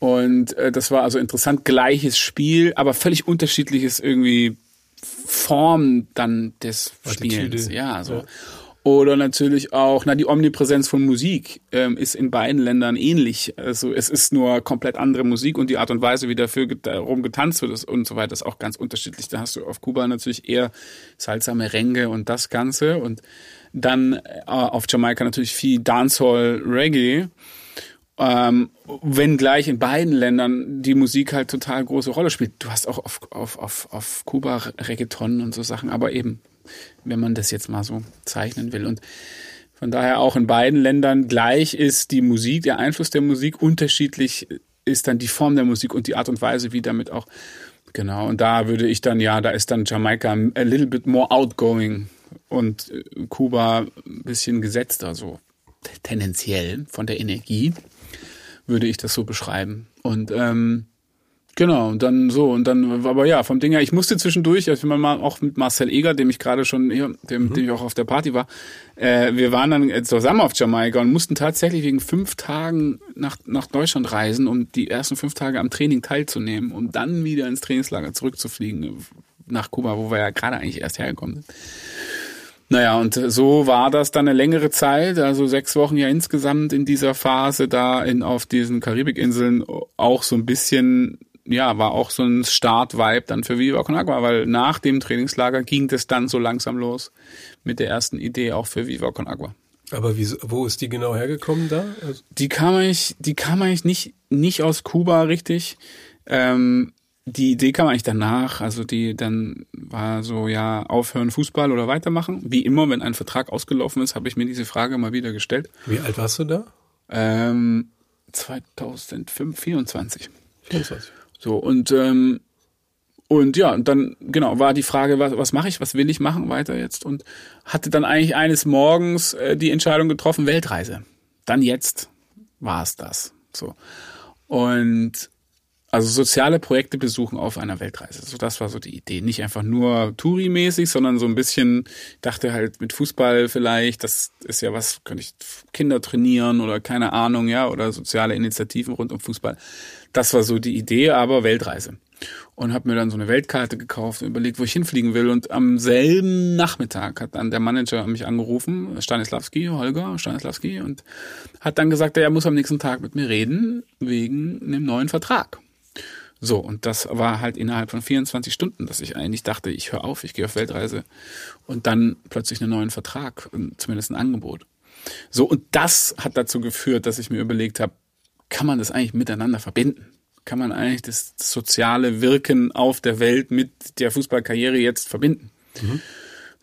Und äh, das war also interessant, gleiches Spiel, aber völlig unterschiedliches irgendwie Form dann des Attitüde. Spielens. Ja, so. Ja. Oder natürlich auch, na, die Omnipräsenz von Musik ähm, ist in beiden Ländern ähnlich. Also es ist nur komplett andere Musik und die Art und Weise, wie dafür rum getanzt wird und so weiter, ist auch ganz unterschiedlich. Da hast du auf Kuba natürlich eher Salsa, Merengue und das Ganze. Und dann äh, auf Jamaika natürlich viel Dancehall, Reggae. Ähm, wenngleich in beiden Ländern die Musik halt total große Rolle spielt. Du hast auch auf, auf, auf, auf Kuba Reggaeton und so Sachen, aber eben, wenn man das jetzt mal so zeichnen will. Und von daher auch in beiden Ländern gleich ist die Musik, der Einfluss der Musik, unterschiedlich ist dann die Form der Musik und die Art und Weise, wie damit auch, genau, und da würde ich dann, ja, da ist dann Jamaika a little bit more outgoing und Kuba ein bisschen gesetzter, so tendenziell von der Energie. Würde ich das so beschreiben. Und ähm, Genau, und dann so, und dann, aber ja, vom Ding her, ich musste zwischendurch, also mal auch mit Marcel Eger, dem ich gerade schon hier, dem, mhm. dem ich auch auf der Party war, äh, wir waren dann zusammen auf Jamaika und mussten tatsächlich wegen fünf Tagen nach, nach Deutschland reisen, um die ersten fünf Tage am Training teilzunehmen, um dann wieder ins Trainingslager zurückzufliegen nach Kuba, wo wir ja gerade eigentlich erst hergekommen sind. Naja, und so war das dann eine längere Zeit, also sechs Wochen ja insgesamt in dieser Phase da in, auf diesen Karibikinseln auch so ein bisschen, ja, war auch so ein Start-Vibe dann für Viva Con Agua, weil nach dem Trainingslager ging das dann so langsam los mit der ersten Idee auch für Viva Con Agua. Aber wie, wo ist die genau hergekommen da? Also die kam eigentlich, die kam eigentlich nicht, nicht aus Kuba richtig, ähm, die Idee kam eigentlich danach, also die dann war so, ja, aufhören Fußball oder weitermachen. Wie immer, wenn ein Vertrag ausgelaufen ist, habe ich mir diese Frage mal wieder gestellt. Wie alt warst du da? Ähm, zweitausendfünf, vierundzwanzig. vierundzwanzig. So, und ähm, und ja, und dann, genau, war die Frage, was, was mache ich, was will ich machen weiter jetzt? Und hatte dann eigentlich eines Morgens äh, die Entscheidung getroffen, Weltreise. Dann jetzt war es das. So. Und also soziale Projekte besuchen auf einer Weltreise. So, das war so die Idee. Nicht einfach nur Touri-mäßig, sondern so ein bisschen, dachte halt mit Fußball vielleicht, das ist ja was, könnte ich Kinder trainieren oder keine Ahnung, ja, oder soziale Initiativen rund um Fußball. Das war so die Idee, aber Weltreise. Und habe mir dann so eine Weltkarte gekauft und überlegt, wo ich hinfliegen will. Und am selben Nachmittag hat dann der Manager mich angerufen, Stanislawski, Holger Stanislawski, und hat dann gesagt, er muss am nächsten Tag mit mir reden, wegen einem neuen Vertrag. So, und das war halt innerhalb von vierundzwanzig Stunden, dass ich eigentlich dachte, ich höre auf, ich gehe auf Weltreise, und dann plötzlich einen neuen Vertrag, zumindest ein Angebot. So, und das hat dazu geführt, dass ich mir überlegt habe, kann man das eigentlich miteinander verbinden? Kann man eigentlich das soziale Wirken auf der Welt mit der Fußballkarriere jetzt verbinden? Mhm.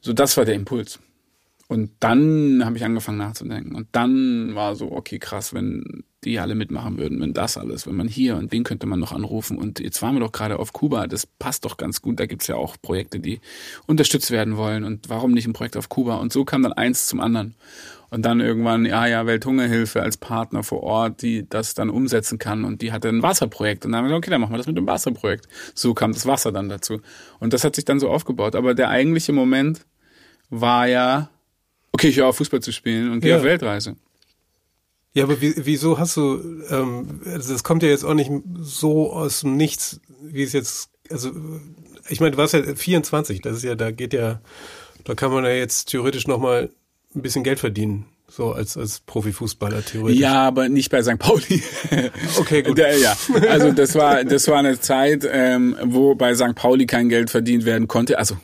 So, das war der Impuls. Und dann habe ich angefangen nachzudenken. Und dann war so, okay, krass, wenn die alle mitmachen würden, wenn das alles, wenn man hier und den könnte man noch anrufen. Und jetzt waren wir doch gerade auf Kuba, das passt doch ganz gut. Da gibt's ja auch Projekte, die unterstützt werden wollen. Und warum nicht ein Projekt auf Kuba? Und so kam dann eins zum anderen. Und dann irgendwann, ja, ja, Welthungerhilfe als Partner vor Ort, die das dann umsetzen kann. Und die hatte ein Wasserprojekt. Und dann haben wir gesagt, okay, dann machen wir das mit dem Wasserprojekt. So kam das Wasser dann dazu. Und das hat sich dann so aufgebaut. Aber der eigentliche Moment war ja, okay, ich höre auf Fußball zu spielen und gehe ja auf Weltreise. Ja, aber wie, wieso hast du, ähm, also das kommt ja jetzt auch nicht so aus dem Nichts, wie es jetzt, also ich meine, du warst ja vierundzwanzig, das ist ja, da geht ja, da kann man ja jetzt theoretisch nochmal ein bisschen Geld verdienen, so als als Profifußballer theoretisch. Ja, aber nicht bei Sankt Pauli. Okay, gut. Ja, ja. Also das war, das war eine Zeit, ähm, wo bei Sankt Pauli kein Geld verdient werden konnte, also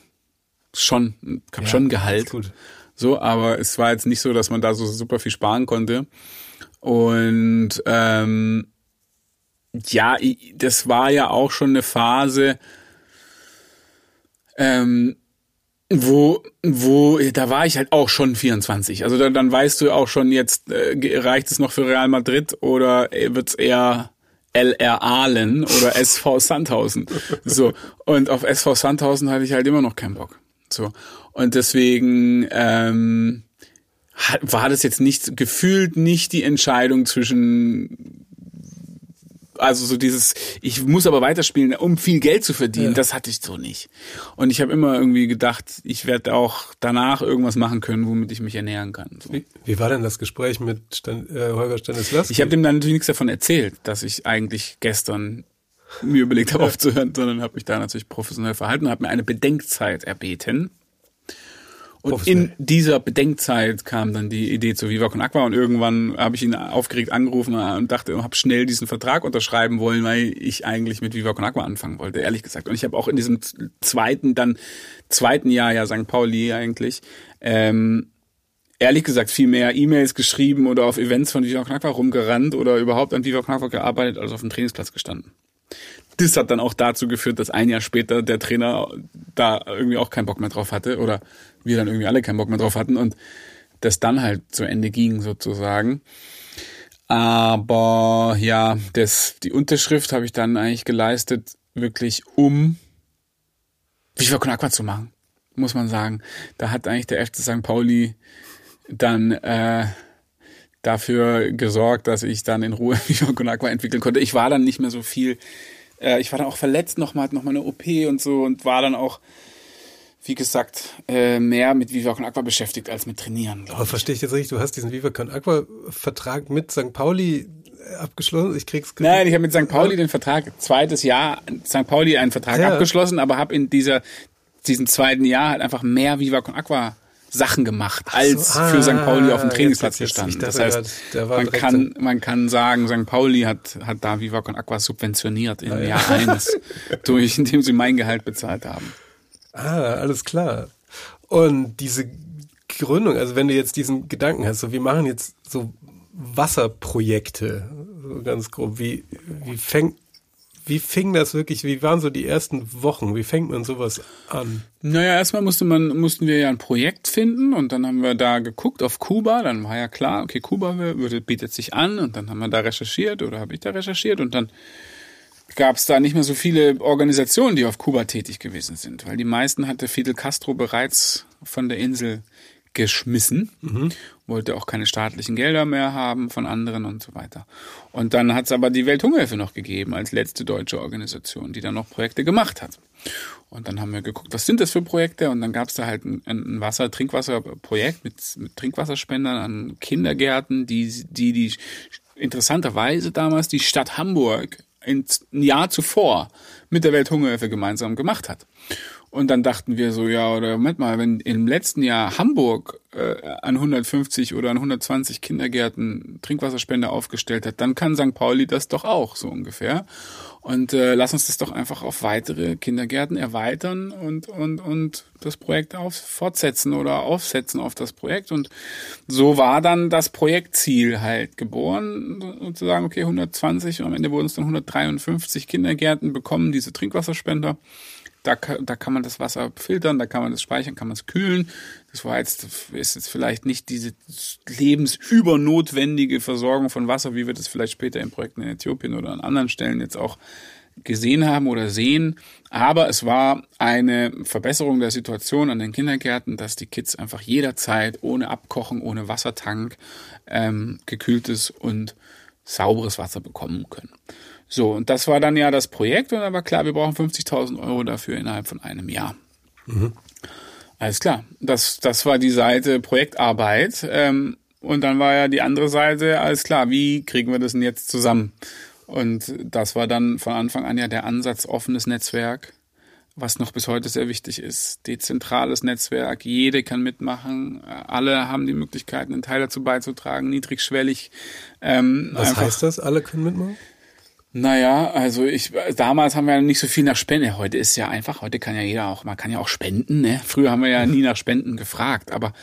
schon, gab ja, schon Gehalt. Gut. So, aber es war jetzt nicht so, dass man da so super viel sparen konnte. Und ähm, ja, das war ja auch schon eine Phase, ähm, wo, wo, da war ich halt auch schon vierundzwanzig. Also dann, dann weißt du auch schon jetzt, äh, reicht es noch für Real Madrid oder wird's eher L R Aalen oder S V Sandhausen? So, und auf S V Sandhausen hatte ich halt immer noch keinen Bock. So. Und deswegen ähm, war das jetzt nicht, gefühlt nicht die Entscheidung zwischen, also so dieses, ich muss aber weiterspielen, um viel Geld zu verdienen, ja, das hatte ich so nicht. Und ich habe immer irgendwie gedacht, ich werde auch danach irgendwas machen können, womit ich mich ernähren kann. So. Wie, wie war denn das Gespräch mit Stan, äh, Holger Stanislawski? Ich habe dem dann natürlich nichts davon erzählt, dass ich eigentlich gestern mir überlegt habe aufzuhören, sondern habe mich da natürlich professionell verhalten und habe mir eine Bedenkzeit erbeten. Und in dieser Bedenkzeit kam dann die Idee zu Viva Con Agua und irgendwann habe ich ihn aufgeregt angerufen und dachte, habe schnell diesen Vertrag unterschreiben wollen, weil ich eigentlich mit Viva Con Agua anfangen wollte, ehrlich gesagt. Und ich habe auch in diesem zweiten, dann zweiten Jahr, ja, Sankt Pauli eigentlich, ähm, ehrlich gesagt viel mehr E-Mails geschrieben oder auf Events von Viva Con Agua rumgerannt oder überhaupt an Viva Con Agua gearbeitet, als auf dem Trainingsplatz gestanden. Das hat dann auch dazu geführt, dass ein Jahr später der Trainer da irgendwie auch keinen Bock mehr drauf hatte oder wir dann irgendwie alle keinen Bock mehr drauf hatten und das dann halt zu Ende ging sozusagen. Aber ja, das, die Unterschrift habe ich dann eigentlich geleistet, wirklich um Viva Con Agua zu machen, muss man sagen. Da hat eigentlich der F C Sankt Pauli dann äh, dafür gesorgt, dass ich dann in Ruhe Viva Con Agua entwickeln konnte. Ich war dann nicht mehr so viel Äh, ich war dann auch verletzt nochmal, hatte nochmal eine O P und so und war dann auch, wie gesagt, äh, mehr mit Viva Con Agua beschäftigt als mit Trainieren. Aber verstehe ich jetzt richtig, du hast diesen Viva Con Agua Vertrag mit Sankt Pauli abgeschlossen? Ich krieg's ge- Nein, ich habe mit Sankt Pauli den Vertrag, zweites Jahr Sankt Pauli einen Vertrag ja. abgeschlossen, aber habe in dieser diesem zweiten Jahr halt einfach mehr Viva Con Agua Sachen gemacht, als so, ah, für Sankt Pauli auf dem Trainingsplatz jetzt, jetzt, gestanden. Das heißt, grad, man, kann, man kann sagen, Sankt Pauli hat, hat da Viva Con Agua subventioniert im ah, Jahr ja. eins, durch, indem sie mein Gehalt bezahlt haben. Ah, alles klar. Und diese Gründung, also wenn du jetzt diesen Gedanken hast, so wir machen jetzt so Wasserprojekte, so ganz grob, wie, wie fängt Wie fing das wirklich, wie waren so die ersten Wochen, wie fängt man sowas an? Naja, erstmal musste man, mussten wir ja ein Projekt finden und dann haben wir da geguckt auf Kuba, dann war ja klar, okay, Kuba würde, bietet sich an und dann haben wir da recherchiert oder habe ich da recherchiert und dann gab es da nicht mehr so viele Organisationen, die auf Kuba tätig gewesen sind, weil die meisten hatte Fidel Castro bereits von der Insel geschmissen, mhm. wollte auch keine staatlichen Gelder mehr haben von anderen und so weiter. Und dann hat es aber die Welthungerhilfe noch gegeben als letzte deutsche Organisation, die dann noch Projekte gemacht hat. Und dann haben wir geguckt, was sind das für Projekte? Und dann gab es da halt ein, ein Wasser-, Trinkwasserprojekt mit, mit Trinkwasserspendern an Kindergärten, die, die, die interessanterweise damals die Stadt Hamburg ein Jahr zuvor mit der Welthungerhilfe gemeinsam gemacht hat. Und dann dachten wir so, ja, oder Moment mal, wenn im letzten Jahr Hamburg äh, an hundertfünfzig oder an hundertzwanzig Kindergärten Trinkwasserspender aufgestellt hat, dann kann Sankt Pauli das doch auch, so ungefähr. Und äh, lass uns das doch einfach auf weitere Kindergärten erweitern und und und das Projekt auf, fortsetzen oder aufsetzen auf das Projekt. Und so war dann das Projektziel halt geboren, sozusagen, okay, hundertzwanzig und am Ende wurden es dann hundertdreiundfünfzig Kindergärten, bekommen diese Trinkwasserspender. Da, da kann man das Wasser filtern, da kann man das speichern, kann man es kühlen. Das war jetzt, ist jetzt vielleicht nicht diese lebensübernotwendige Versorgung von Wasser, wie wir das vielleicht später in Projekten in Äthiopien oder an anderen Stellen jetzt auch gesehen haben oder sehen. Aber es war eine Verbesserung der Situation an den Kindergärten, dass die Kids einfach jederzeit ohne Abkochen, ohne Wassertank ähm, gekühltes und sauberes Wasser bekommen können. So, und das war dann ja das Projekt und dann war klar, wir brauchen fünfzigtausend Euro dafür innerhalb von einem Jahr. Mhm. Alles klar, das, das war die Seite Projektarbeit ähm, und dann war ja die andere Seite, alles klar, wie kriegen wir das denn jetzt zusammen? Und das war dann von Anfang an ja der Ansatz, offenes Netzwerk, was noch bis heute sehr wichtig ist, dezentrales Netzwerk, jede kann mitmachen, alle haben die Möglichkeit, einen Teil dazu beizutragen, niedrigschwellig. Ähm, was einfach, heißt das, alle können mitmachen? Naja, also ich, damals haben wir ja nicht so viel nach Spenden. Heute ist ja einfach, heute kann ja jeder auch, man kann ja auch spenden, ne? Früher haben wir ja nie nach Spenden gefragt, aber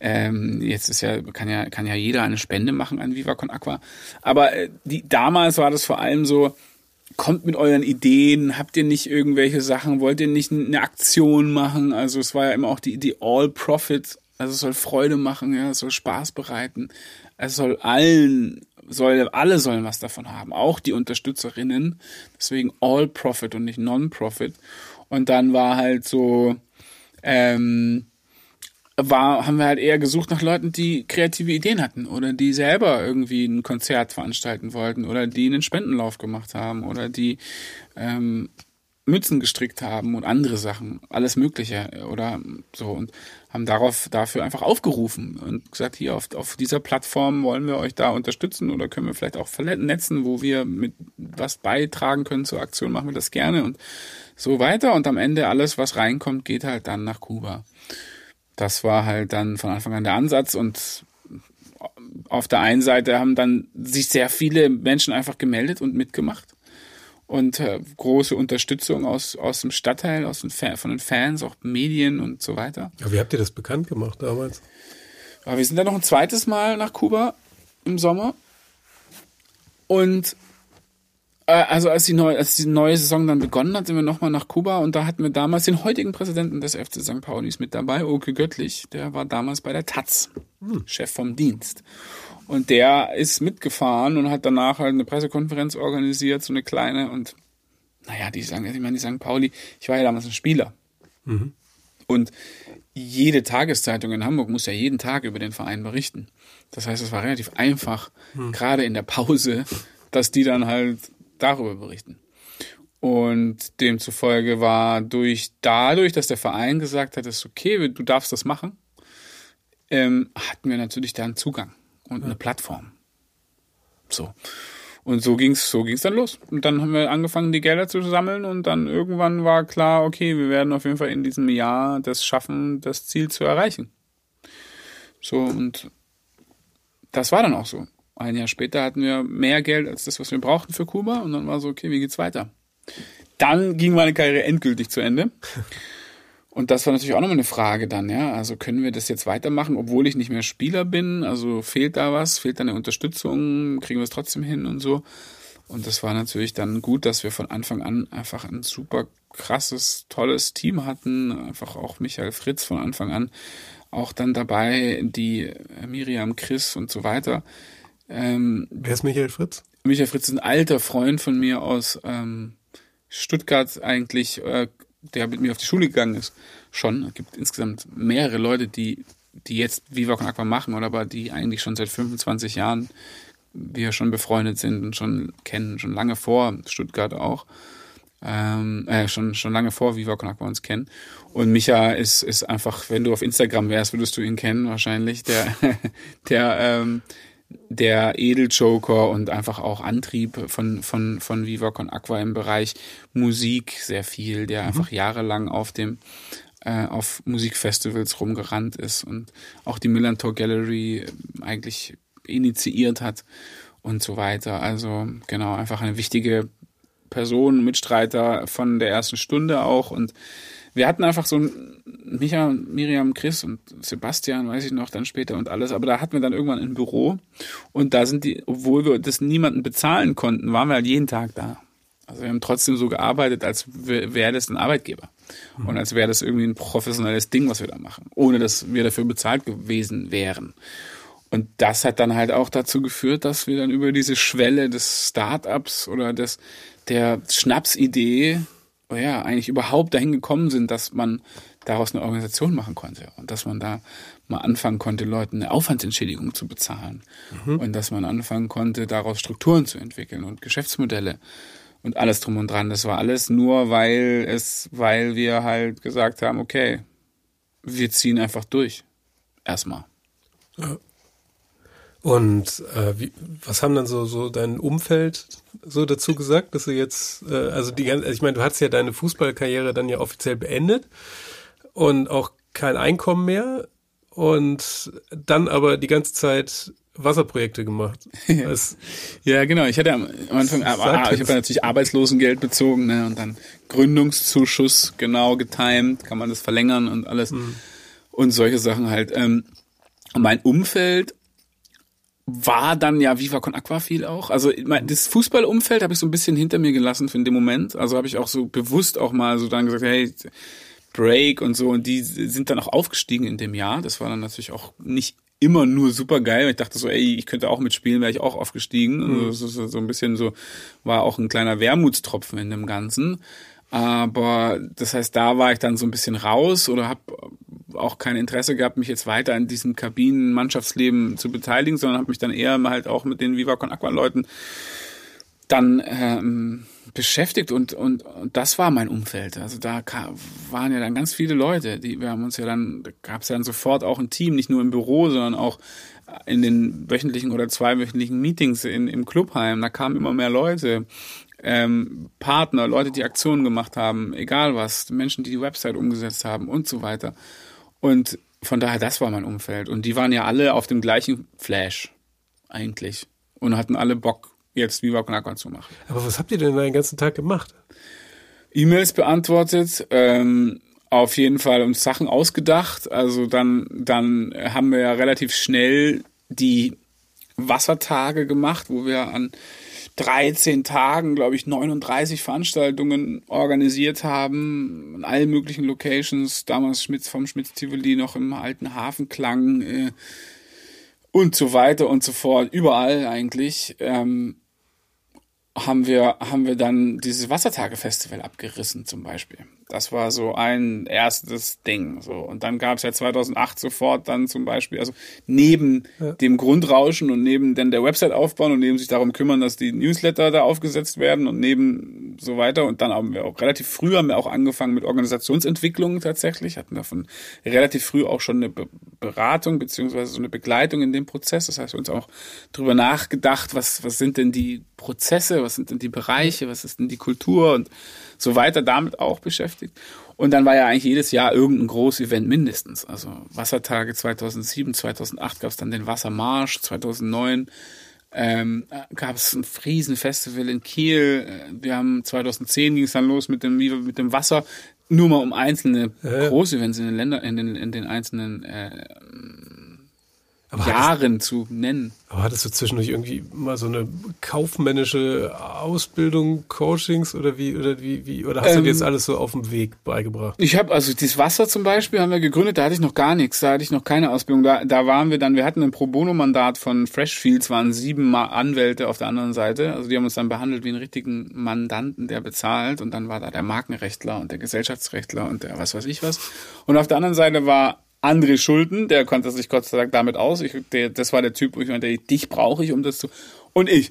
ähm, jetzt ist ja, kann ja, kann ja jeder eine Spende machen an Viva Con Agua. Aber die, damals war das vor allem so, kommt mit euren Ideen, habt ihr nicht irgendwelche Sachen, wollt ihr nicht eine Aktion machen? Also es war ja immer auch die Idee All Profit, also es soll Freude machen, ja, es soll Spaß bereiten, es soll allen Soll, alle sollen was davon haben, auch die Unterstützerinnen. Deswegen All Profit und nicht Non-Profit. Und dann war halt so, ähm, war, haben wir halt eher gesucht nach Leuten, die kreative Ideen hatten oder die selber irgendwie ein Konzert veranstalten wollten oder die einen Spendenlauf gemacht haben oder die ähm, Mützen gestrickt haben und andere Sachen, alles Mögliche oder so, und haben darauf dafür einfach aufgerufen und gesagt, hier auf, auf dieser Plattform wollen wir euch da unterstützen oder können wir vielleicht auch vernetzen, wo wir mit was beitragen können zur Aktion, machen wir das gerne und so weiter, und am Ende alles, was reinkommt, geht halt dann nach Kuba. Das war halt dann von Anfang an der Ansatz, und auf der einen Seite haben dann sich sehr viele Menschen einfach gemeldet und mitgemacht. Und äh, große Unterstützung aus aus dem Stadtteil, aus den Fa- von den Fans, auch Medien und so weiter. Ja, wie habt ihr das bekannt gemacht damals? Ja, wir sind dann noch ein zweites Mal nach Kuba im Sommer. Und äh, also als die, neue, als die neue Saison dann begonnen hat, sind wir nochmal nach Kuba. Und da hatten wir damals den heutigen Präsidenten des F C Sankt Paulis mit dabei, Oke Göttlich. Der war damals bei der Taz, hm. Chef vom Dienst. Und der ist mitgefahren und hat danach halt eine Pressekonferenz organisiert, so eine kleine. Und naja, die sagen, ich meine, die Sankt Pauli, ich war ja damals ein Spieler. Mhm. Und jede Tageszeitung in Hamburg muss ja jeden Tag über den Verein berichten. Das heißt, es war relativ einfach, mhm. gerade in der Pause, dass die dann halt darüber berichten. Und demzufolge war durch dadurch, dass der Verein gesagt hat, es ist okay, du darfst das machen, ähm, hatten wir natürlich da einen Zugang und eine Plattform. So. Und so ging's, so ging's dann los. Und dann haben wir angefangen, die Gelder zu sammeln, und dann irgendwann war klar, okay, wir werden auf jeden Fall in diesem Jahr das schaffen, das Ziel zu erreichen. So, und das war dann auch so. Ein Jahr später hatten wir mehr Geld als das, was wir brauchten für Kuba, und dann war so, okay, wie geht's weiter? Dann ging meine Karriere endgültig zu Ende. Und das war natürlich auch nochmal eine Frage dann, ja. Also können wir das jetzt weitermachen, obwohl ich nicht mehr Spieler bin? Also fehlt da was? Fehlt da eine Unterstützung? Kriegen wir es trotzdem hin und so? Und das war natürlich dann gut, dass wir von Anfang an einfach ein super krasses, tolles Team hatten. Einfach auch Michael Fritz von Anfang an auch dann dabei, die Miriam, Chris und so weiter. Ähm, Wer ist Michael Fritz? Michael Fritz ist ein alter Freund von mir aus ähm, Stuttgart eigentlich, äh, der mit mir auf die Schule gegangen ist, schon. Es gibt insgesamt mehrere Leute, die, die jetzt Viva Con Agua machen, oder aber die eigentlich schon seit fünfundzwanzig Jahren wir schon befreundet sind und schon kennen, schon lange vor Stuttgart auch, ähm, äh, schon, schon lange vor Viva Con Agua uns kennen. Und Micha ist, ist einfach, wenn du auf Instagram wärst, würdest du ihn kennen wahrscheinlich, der, der, ähm, der Edeljoker und einfach auch Antrieb von, von, von Viva Con Agua im Bereich Musik sehr viel, der mhm. einfach jahrelang auf dem, äh, auf Musikfestivals rumgerannt ist und auch die Millantor Gallery eigentlich initiiert hat und so weiter. Also, genau, einfach eine wichtige Person, Mitstreiter von der ersten Stunde auch, und wir hatten einfach so Micha, Miriam, Chris und Sebastian, weiß ich noch, dann später und alles. Aber da hatten wir dann irgendwann ein Büro, und da sind die, obwohl wir das niemanden bezahlen konnten, waren wir halt jeden Tag da. Also wir haben trotzdem so gearbeitet, als wäre das ein Arbeitgeber. Mhm. Und als wäre das irgendwie ein professionelles Ding, was wir da machen. Ohne, dass wir dafür bezahlt gewesen wären. Und das hat dann halt auch dazu geführt, dass wir dann über diese Schwelle des Startups oder des, der Schnapsidee, oh ja, eigentlich überhaupt dahin gekommen sind, dass man daraus eine Organisation machen konnte und dass man da mal anfangen konnte, Leuten eine Aufwandsentschädigung zu bezahlen, mhm. und dass man anfangen konnte, daraus Strukturen zu entwickeln und Geschäftsmodelle und alles drum und dran. Das war alles nur, weil es, weil wir halt gesagt haben, okay, wir ziehen einfach durch. Erstmal. Ja. Und äh, wie, was haben dann so, so dein Umfeld so dazu gesagt, dass du jetzt, äh, also die ganze, ich meine, du hattest ja deine Fußballkarriere dann ja offiziell beendet und auch kein Einkommen mehr und dann aber die ganze Zeit Wasserprojekte gemacht. Das, ja, genau. Ich hatte am Anfang, ah, ah, ich habe natürlich Arbeitslosengeld bezogen, ne, und dann Gründungszuschuss genau getimt, kann man das verlängern und alles, mhm. und solche Sachen halt. Ähm, mein Umfeld war dann ja Viva Con Agua viel auch. Also das Fußballumfeld habe ich so ein bisschen hinter mir gelassen für den Moment. Also habe ich auch so bewusst auch mal so dann gesagt, hey, Break und so. Und die sind dann auch aufgestiegen in dem Jahr. Das war dann natürlich auch nicht immer nur super geil. Ich dachte so, ey, ich könnte auch mitspielen, wäre ich auch aufgestiegen. Mhm. Also so, so ein bisschen so, war auch ein kleiner Wermutstropfen in dem Ganzen. Aber das heißt, da war ich dann so ein bisschen raus oder habe auch kein Interesse gehabt, mich jetzt weiter in diesem Kabinen-Mannschaftsleben zu beteiligen, sondern habe mich dann eher halt auch mit den Viva Con Agua-Leuten dann ähm, beschäftigt, und, und und das war mein Umfeld. Also da kam, waren ja dann ganz viele Leute, die wir haben uns ja dann, gab es ja dann sofort auch ein Team, nicht nur im Büro, sondern auch in den wöchentlichen oder zweiwöchentlichen Meetings in, im Clubheim. Da kamen immer mehr Leute. Ähm, Partner, Leute, die Aktionen gemacht haben, egal was, Menschen, die die Website umgesetzt haben und so weiter. Und von daher, das war mein Umfeld. Und die waren ja alle auf dem gleichen Flash eigentlich und hatten alle Bock, jetzt Viva Con Agua zu machen. Aber was habt ihr denn den ganzen Tag gemacht? E-Mails beantwortet, ähm, auf jeden Fall uns Sachen ausgedacht. Also dann, dann haben wir ja relativ schnell die Wassertage gemacht, wo wir an dreizehn Tagen, glaube ich, neununddreißig Veranstaltungen organisiert haben, in allen möglichen Locations, damals Schmitz vom Schmitz-Tivoli noch im alten Hafenklang äh, und so weiter und so fort, überall eigentlich. Ähm, haben wir, haben wir dann dieses Wassertage-Festival abgerissen zum Beispiel. Das war so ein erstes Ding. So. Und dann gab es ja zweitausendacht sofort dann zum Beispiel, also neben ja. dem Grundrauschen und neben dann der Website aufbauen und neben sich darum kümmern, dass die Newsletter da aufgesetzt werden und neben so weiter. Und dann haben wir auch relativ früh haben wir auch angefangen mit Organisationsentwicklungen tatsächlich, hatten davon relativ früh auch schon eine Be- Beratung beziehungsweise so eine Begleitung in dem Prozess. Das heißt, wir uns auch drüber nachgedacht, was, was sind denn die Prozesse, was sind denn die Bereiche, was ist denn die Kultur und so weiter, damit auch beschäftigt. Und dann war ja eigentlich jedes Jahr irgendein Groß-Event mindestens. Also Wassertage zweitausendsieben, zweitausendacht gab es dann den Wassermarsch, zweitausendneun ähm, gab es ein Riesenfestival in Kiel. Wir haben zweitausendzehn ging es dann los mit dem, mit dem Wasser, nur mal um einzelne äh. Groß-Events in den Ländern, in den, in den einzelnen äh, Aber Jahren hattest, zu nennen. Aber hattest du zwischendurch irgendwie mal so eine kaufmännische Ausbildung, Coachings oder wie oder wie wie oder hast ähm, du dir jetzt alles so auf dem Weg beigebracht? Ich habe also das Wasser zum Beispiel haben wir gegründet, da hatte ich noch gar nichts, da hatte ich noch keine Ausbildung. Da, da waren wir dann, wir hatten ein Pro Bono Mandat von Freshfields, waren sieben Anwälte auf der anderen Seite, also die haben uns dann behandelt wie einen richtigen Mandanten, der bezahlt und dann war da der Markenrechtler und der Gesellschaftsrechtler und der was weiß ich was. Und auf der anderen Seite war Andre Schulden, der konnte sich Gott sei Dank damit aus. Ich, der, das war der Typ, wo ich meinte, dich brauche ich, um das zu... Und ich.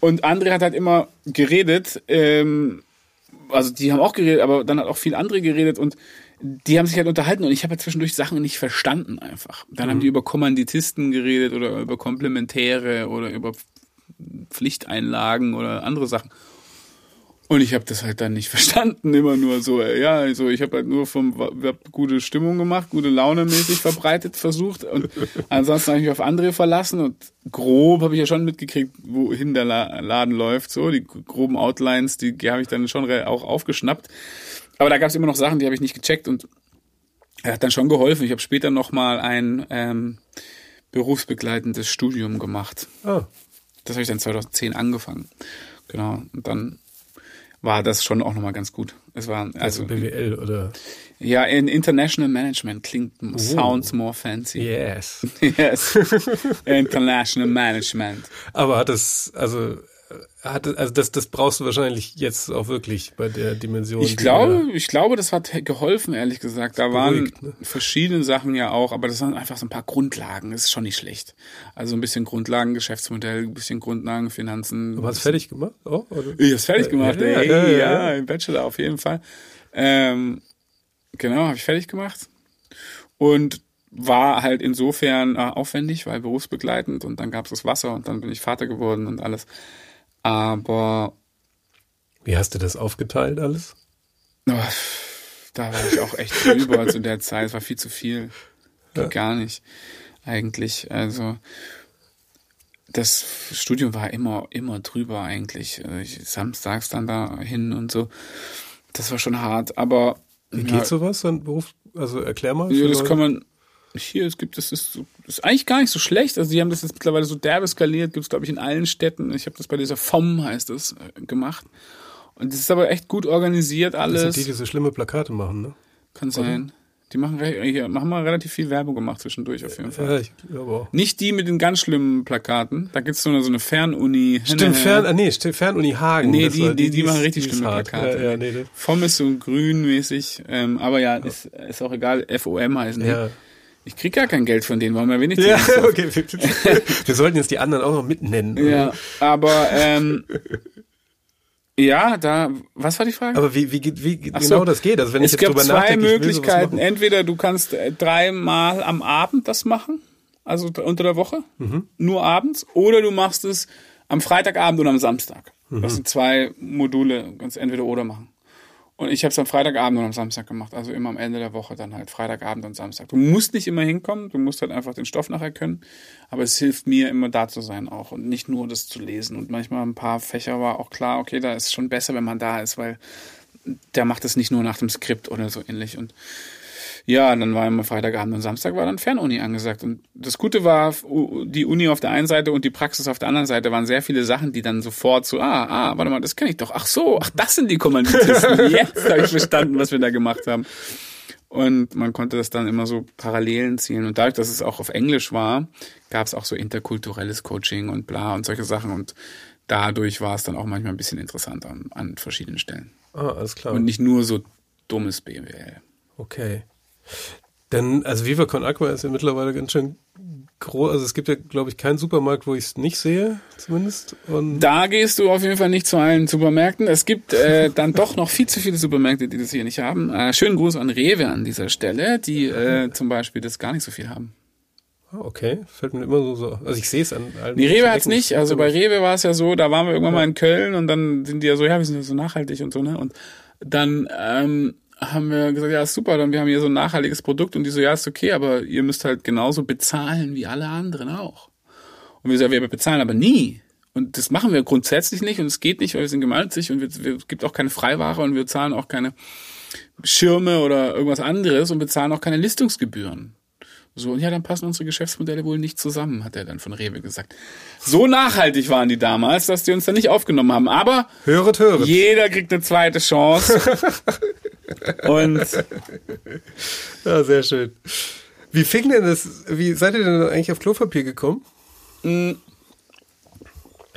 Und Andre hat halt immer geredet, ähm, also die haben auch geredet, aber dann hat auch viel andere geredet und die haben sich halt unterhalten und ich habe halt zwischendurch Sachen nicht verstanden einfach. Dann mhm. haben die über Kommanditisten geredet oder über Komplementäre oder über Pflichteinlagen oder andere Sachen. Und ich habe das halt dann nicht verstanden, immer nur so, ja, also ich habe halt nur vom, hab gute Stimmung gemacht, gute Laune mäßig verbreitet versucht und ansonsten habe ich mich auf andere verlassen und grob habe ich ja schon mitgekriegt, wohin der Laden läuft, so die groben Outlines, die habe ich dann schon auch aufgeschnappt, aber da gab es immer noch Sachen, die habe ich nicht gecheckt und er hat dann schon geholfen. Ich habe später nochmal ein ähm, berufsbegleitendes Studium gemacht. Oh. Das habe ich dann zweitausendzehn angefangen, genau, und dann war das schon auch nochmal ganz gut. Es war also, also B W L oder? Ja, in International Management klingt, oh. sounds more fancy. Yes. Yes. International Management. Aber hat das, also, hat, also das, das brauchst du wahrscheinlich jetzt auch wirklich bei der Dimension. Ich glaube, ich glaube, das hat geholfen, ehrlich gesagt. Da beruhigt, waren ne? verschiedene Sachen ja auch, aber das sind einfach so ein paar Grundlagen. Das ist schon nicht schlecht. Also ein bisschen Grundlagen Geschäftsmodell, ein bisschen Grundlagen Finanzen. Du hast es fertig gemacht? Oh, oder? Ich habe es fertig gemacht. Ja, ey, ja, ja, ja, ja, im Bachelor auf jeden Fall. Ähm, genau, habe ich fertig gemacht. Und war halt insofern aufwendig, weil berufsbegleitend und dann gab es das Wasser und dann bin ich Vater geworden und alles. Aber wie hast du das aufgeteilt alles? Oh, da war ich auch echt drüber zu der Zeit. Es war viel zu viel. Ja. Gar nicht eigentlich. Also das Studium war immer, immer drüber eigentlich. Also ich, samstags dann da hin und so. Das war schon hart. Aber wie geht ja, sowas? Dann Beruf? Also erklär mal. Ja, das Leute. Kann man. Hier, es gibt, das ist, das ist eigentlich gar nicht so schlecht. Also die haben das jetzt mittlerweile so derbe skaliert, gibt es, glaube ich, in allen Städten. Ich habe das bei dieser F O M, heißt das, gemacht. Und das ist aber echt gut organisiert alles. Das sind die, die so schlimme Plakate machen, ne? Kann sein. Mhm. Die machen, hier, machen mal relativ viel Werbung gemacht zwischendurch auf jeden Fall. Ja, ich glaube auch. Nicht die mit den ganz schlimmen Plakaten. Da gibt es nur so eine Fernuni. Stimmt, Fern, nee, Fernuni Hagen. Nee, die, die, die, die machen richtig die schlimme Plakate. Ja, ja, nee, F O M ist so grünmäßig. Ähm, aber ja, ja. Ist, ist auch egal. F O M heißen die. Ja. Ich krieg gar kein Geld von denen, warum ja wenig Geld. Ja, okay. Wir sollten jetzt die anderen auch noch mitnennen. Ja, aber ähm, ja, da, was war die Frage? Aber wie, wie, wie Ach genau so. Das geht? Also wenn es ich jetzt drüber nachdenke, es gibt zwei Möglichkeiten. Entweder du kannst dreimal am Abend das machen, also unter der Woche, mhm. nur abends, oder du machst es am Freitagabend und am Samstag. Mhm. Das sind zwei Module, kannst entweder oder machen. Und ich habe es am Freitagabend und am Samstag gemacht, also immer am Ende der Woche dann halt Freitagabend und Samstag. Du musst nicht immer hinkommen, du musst halt einfach den Stoff nachher können, aber es hilft mir immer da zu sein auch und nicht nur das zu lesen. Und manchmal ein paar Fächer war auch klar, okay, da ist es schon besser, wenn man da ist, weil der macht es nicht nur nach dem Skript oder so ähnlich. Und ja, dann war immer Freitagabend und Samstag war dann Fernuni angesagt. Und das Gute war, die Uni auf der einen Seite und die Praxis auf der anderen Seite waren sehr viele Sachen, die dann sofort so, ah, ah, warte mal, das kenne ich doch. Ach so, ach, das sind die Kommanditisten. Jetzt habe ich verstanden, was wir da gemacht haben. Und man konnte das dann immer so Parallelen ziehen. Und dadurch, dass es auch auf Englisch war, gab es auch so interkulturelles Coaching und bla und solche Sachen. Und dadurch war es dann auch manchmal ein bisschen interessanter an, an verschiedenen Stellen. Ah, alles klar. Und nicht nur so dummes B W L. Okay. Denn, also Viva Con Agua ist ja mittlerweile ganz schön groß. Also es gibt ja, glaube ich, keinen Supermarkt, wo ich es nicht sehe, zumindest. Und da gehst du auf jeden Fall nicht zu allen Supermärkten. Es gibt äh, dann doch noch viel zu viele Supermärkte, die das hier nicht haben. Äh, schönen Gruß an Rewe an dieser Stelle, die äh, zum Beispiel das gar nicht so viel haben. Okay, fällt mir immer so, so. Also ich sehe es an allen. Die Rewe hat's nicht, also bei Rewe war es ja so, da waren wir irgendwann ja. mal in Köln und dann sind die ja so, ja, wir sind ja so nachhaltig und so, ne? Und dann ähm, haben wir gesagt, ja, super, dann wir haben hier so ein nachhaltiges Produkt und die so, ja, ist okay, aber ihr müsst halt genauso bezahlen wie alle anderen auch. Und wir sagen, wir bezahlen aber nie. Und das machen wir grundsätzlich nicht und es geht nicht, weil wir sind gemeinnützig und wir, wir gibt auch keine Freiware und wir zahlen auch keine Schirme oder irgendwas anderes und bezahlen auch keine Listungsgebühren. So, und ja, dann passen unsere Geschäftsmodelle wohl nicht zusammen, hat er dann von Rewe gesagt. So nachhaltig waren die damals, dass die uns dann nicht aufgenommen haben. Aber höret, höret. Jeder kriegt eine zweite Chance. Und ja, sehr schön. Wie fing denn das, wie seid ihr denn eigentlich auf Klopapier gekommen? Mhm.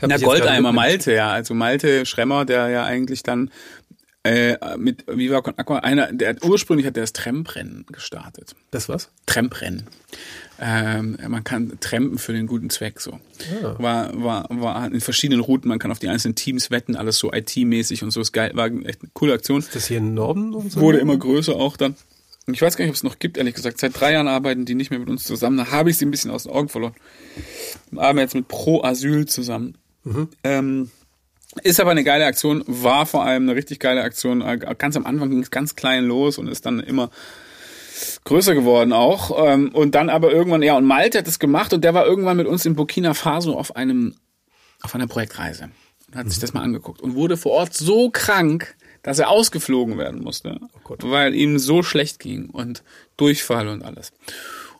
Na, Goldeimer Malte, ja. Also Malte Schremmer, der ja eigentlich dann Äh, mit Viva Con Agua, einer, der ursprünglich hat der das Tramprennen gestartet. Das was? Tramprennen. Ähm, man kann trampen für den guten Zweck, so. Ah. War, war, war in verschiedenen Routen, man kann auf die einzelnen Teams wetten, alles so I T-mäßig und so, ist geil, war echt eine coole Aktion. Ist das hier in Norden und so? Wurde immer größer auch dann. Ich weiß gar nicht, ob es noch gibt, ehrlich gesagt. Seit drei Jahren arbeiten die nicht mehr mit uns zusammen, da habe ich sie ein bisschen aus den Augen verloren. Wir arbeiten jetzt mit Pro Asyl zusammen. Mhm. Ähm, Ist aber eine geile Aktion, war vor allem eine richtig geile Aktion. Ganz am Anfang ging es ganz klein los und ist dann immer größer geworden auch. Und dann aber irgendwann, ja, und Malte hat es gemacht und der war irgendwann mit uns in Burkina Faso auf einem auf einer Projektreise und hat mhm. sich das mal angeguckt und wurde vor Ort so krank, dass er ausgeflogen werden musste, oh weil ihm so schlecht ging und Durchfall und alles.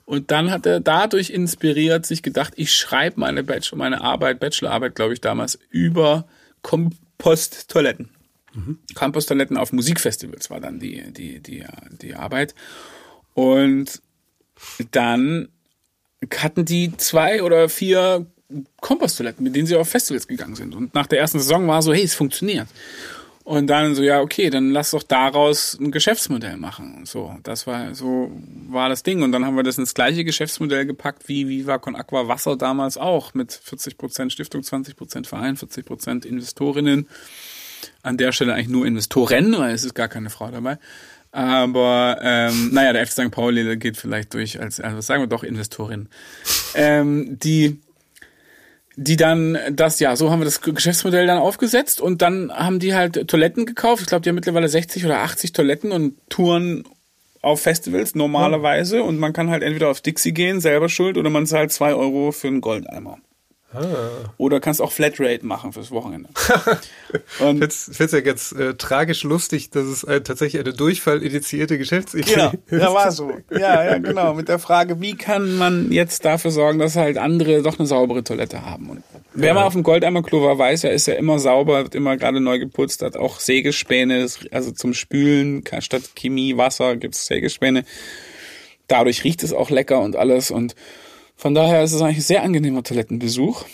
Und dann hat er dadurch inspiriert sich gedacht, ich schreibe meine, Bachelor, meine Arbeit, Bachelorarbeit, glaube ich, damals über Komposttoiletten. Mhm. Komposttoiletten auf Musikfestivals war dann die, die, die, die Arbeit. Und dann hatten die zwei oder vier Komposttoiletten, mit denen sie auf Festivals gegangen sind. Und nach der ersten Saison war so, hey, es funktioniert. Und dann so, ja, okay, dann lass doch daraus ein Geschäftsmodell machen. Und so, das war, so war das Ding. Und dann haben wir das ins gleiche Geschäftsmodell gepackt, wie Viva Con Agua Wasser damals auch, mit vierzig Prozent Stiftung, zwanzig Prozent Verein, vierzig Prozent Investorinnen. An der Stelle eigentlich nur Investoren, weil es ist gar keine Frau dabei. Aber, ähm, naja, der F C Sankt Pauli geht vielleicht durch als, also sagen wir doch Investorinnen. Ähm, die, die dann das, ja, so haben wir das Geschäftsmodell dann aufgesetzt und dann haben die halt Toiletten gekauft. Ich glaube, die haben mittlerweile sechzig oder achtzig Toiletten und Touren auf Festivals normalerweise. Und man kann halt entweder auf Dixie gehen, selber schuld, oder man zahlt zwei Euro für einen Goldeimer. Ah. Oder kannst auch Flatrate machen fürs Wochenende. Und jetzt find's ja ganz äh, tragisch lustig, dass es äh, tatsächlich eine durchfallinitiierte Geschäftsidee genau. ist. Ja, war so. Ja, ja, genau. Mit der Frage, wie kann man jetzt dafür sorgen, dass halt andere doch eine saubere Toilette haben. Und wer ja. mal auf dem Goldeimer-Klo war, weiß ja, ist ja immer sauber, wird immer gerade neu geputzt, hat auch Sägespäne, also zum Spülen, statt Chemie, Wasser gibt's Sägespäne. Dadurch riecht es auch lecker und alles und von daher ist es eigentlich ein sehr angenehmer Toilettenbesuch.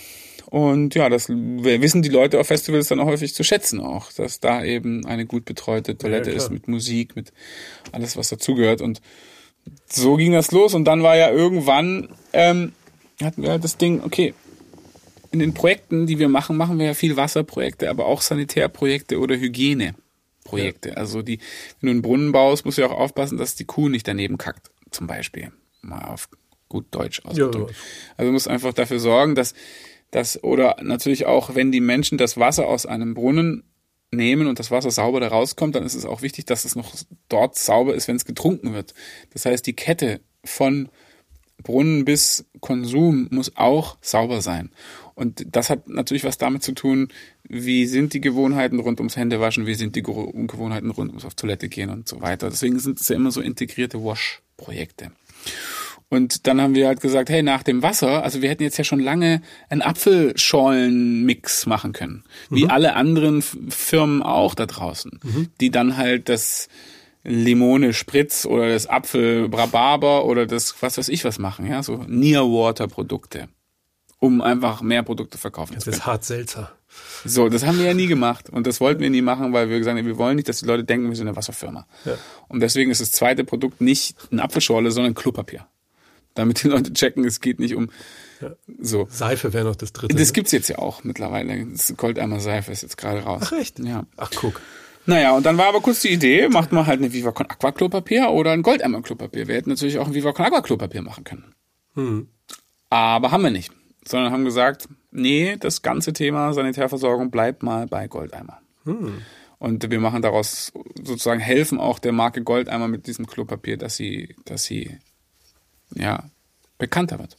Und ja, das wissen die Leute auf Festivals dann auch häufig zu schätzen auch, dass da eben eine gut betreute Toilette ja, ist mit Musik, mit alles, was dazugehört. Und so ging das los. Und dann war ja irgendwann, ähm, hatten wir halt das Ding, okay, in den Projekten, die wir machen, machen wir ja viel Wasserprojekte, aber auch Sanitärprojekte oder Hygieneprojekte. Ja. Also die, wenn du einen Brunnen baust, musst du ja auch aufpassen, dass die Kuh nicht daneben kackt, zum Beispiel. Mal auf gut Deutsch ausgedrückt. Also du musst einfach dafür sorgen, dass das oder natürlich auch, wenn die Menschen das Wasser aus einem Brunnen nehmen und das Wasser sauber da rauskommt, dann ist es auch wichtig, dass es noch dort sauber ist, wenn es getrunken wird. Das heißt, die Kette von Brunnen bis Konsum muss auch sauber sein. Und das hat natürlich was damit zu tun, wie sind die Gewohnheiten rund ums Händewaschen, wie sind die Gewohnheiten rund ums auf Toilette gehen und so weiter. Deswegen sind es ja immer so integrierte Wash-Projekte. Und dann haben wir halt gesagt, hey, nach dem Wasser, also wir hätten jetzt ja schon lange einen Apfelschollen-Mix machen können. Mhm. Wie alle anderen Firmen auch da draußen. Mhm. Die dann halt das Limone-Spritz oder das Apfel-Rhabarber oder das was weiß ich was machen. Ja, so Near-Water-Produkte. Um einfach mehr Produkte verkaufen das zu können. Das ist Hartselzer. So, das haben wir ja nie gemacht und das wollten wir nie machen, weil wir gesagt haben, wir wollen nicht, dass die Leute denken, wir sind eine Wasserfirma. Ja. Und deswegen ist das zweite Produkt nicht eine Apfelschorle, sondern Klopapier. Damit die Leute checken, es geht nicht um... Ja. So. Seife wäre noch das dritte. Das gibt's jetzt ja auch mittlerweile. Das Goldeimer Seife ist jetzt gerade raus. Ach echt? Ja. Ach guck. Naja, und dann war aber kurz die Idee, macht man halt eine Viva Con Agua Klopapier oder ein Goldeimer Klopapier. Wir hätten natürlich auch ein Viva Con Agua Klopapier machen können. Hm. Aber haben wir nicht. Sondern haben gesagt, nee, das ganze Thema Sanitärversorgung bleibt mal bei Goldeimer. Hm. Und wir machen daraus sozusagen, helfen auch der Marke Goldeimer mit diesem Klopapier, dass sie, dass sie, ja, bekannter wird.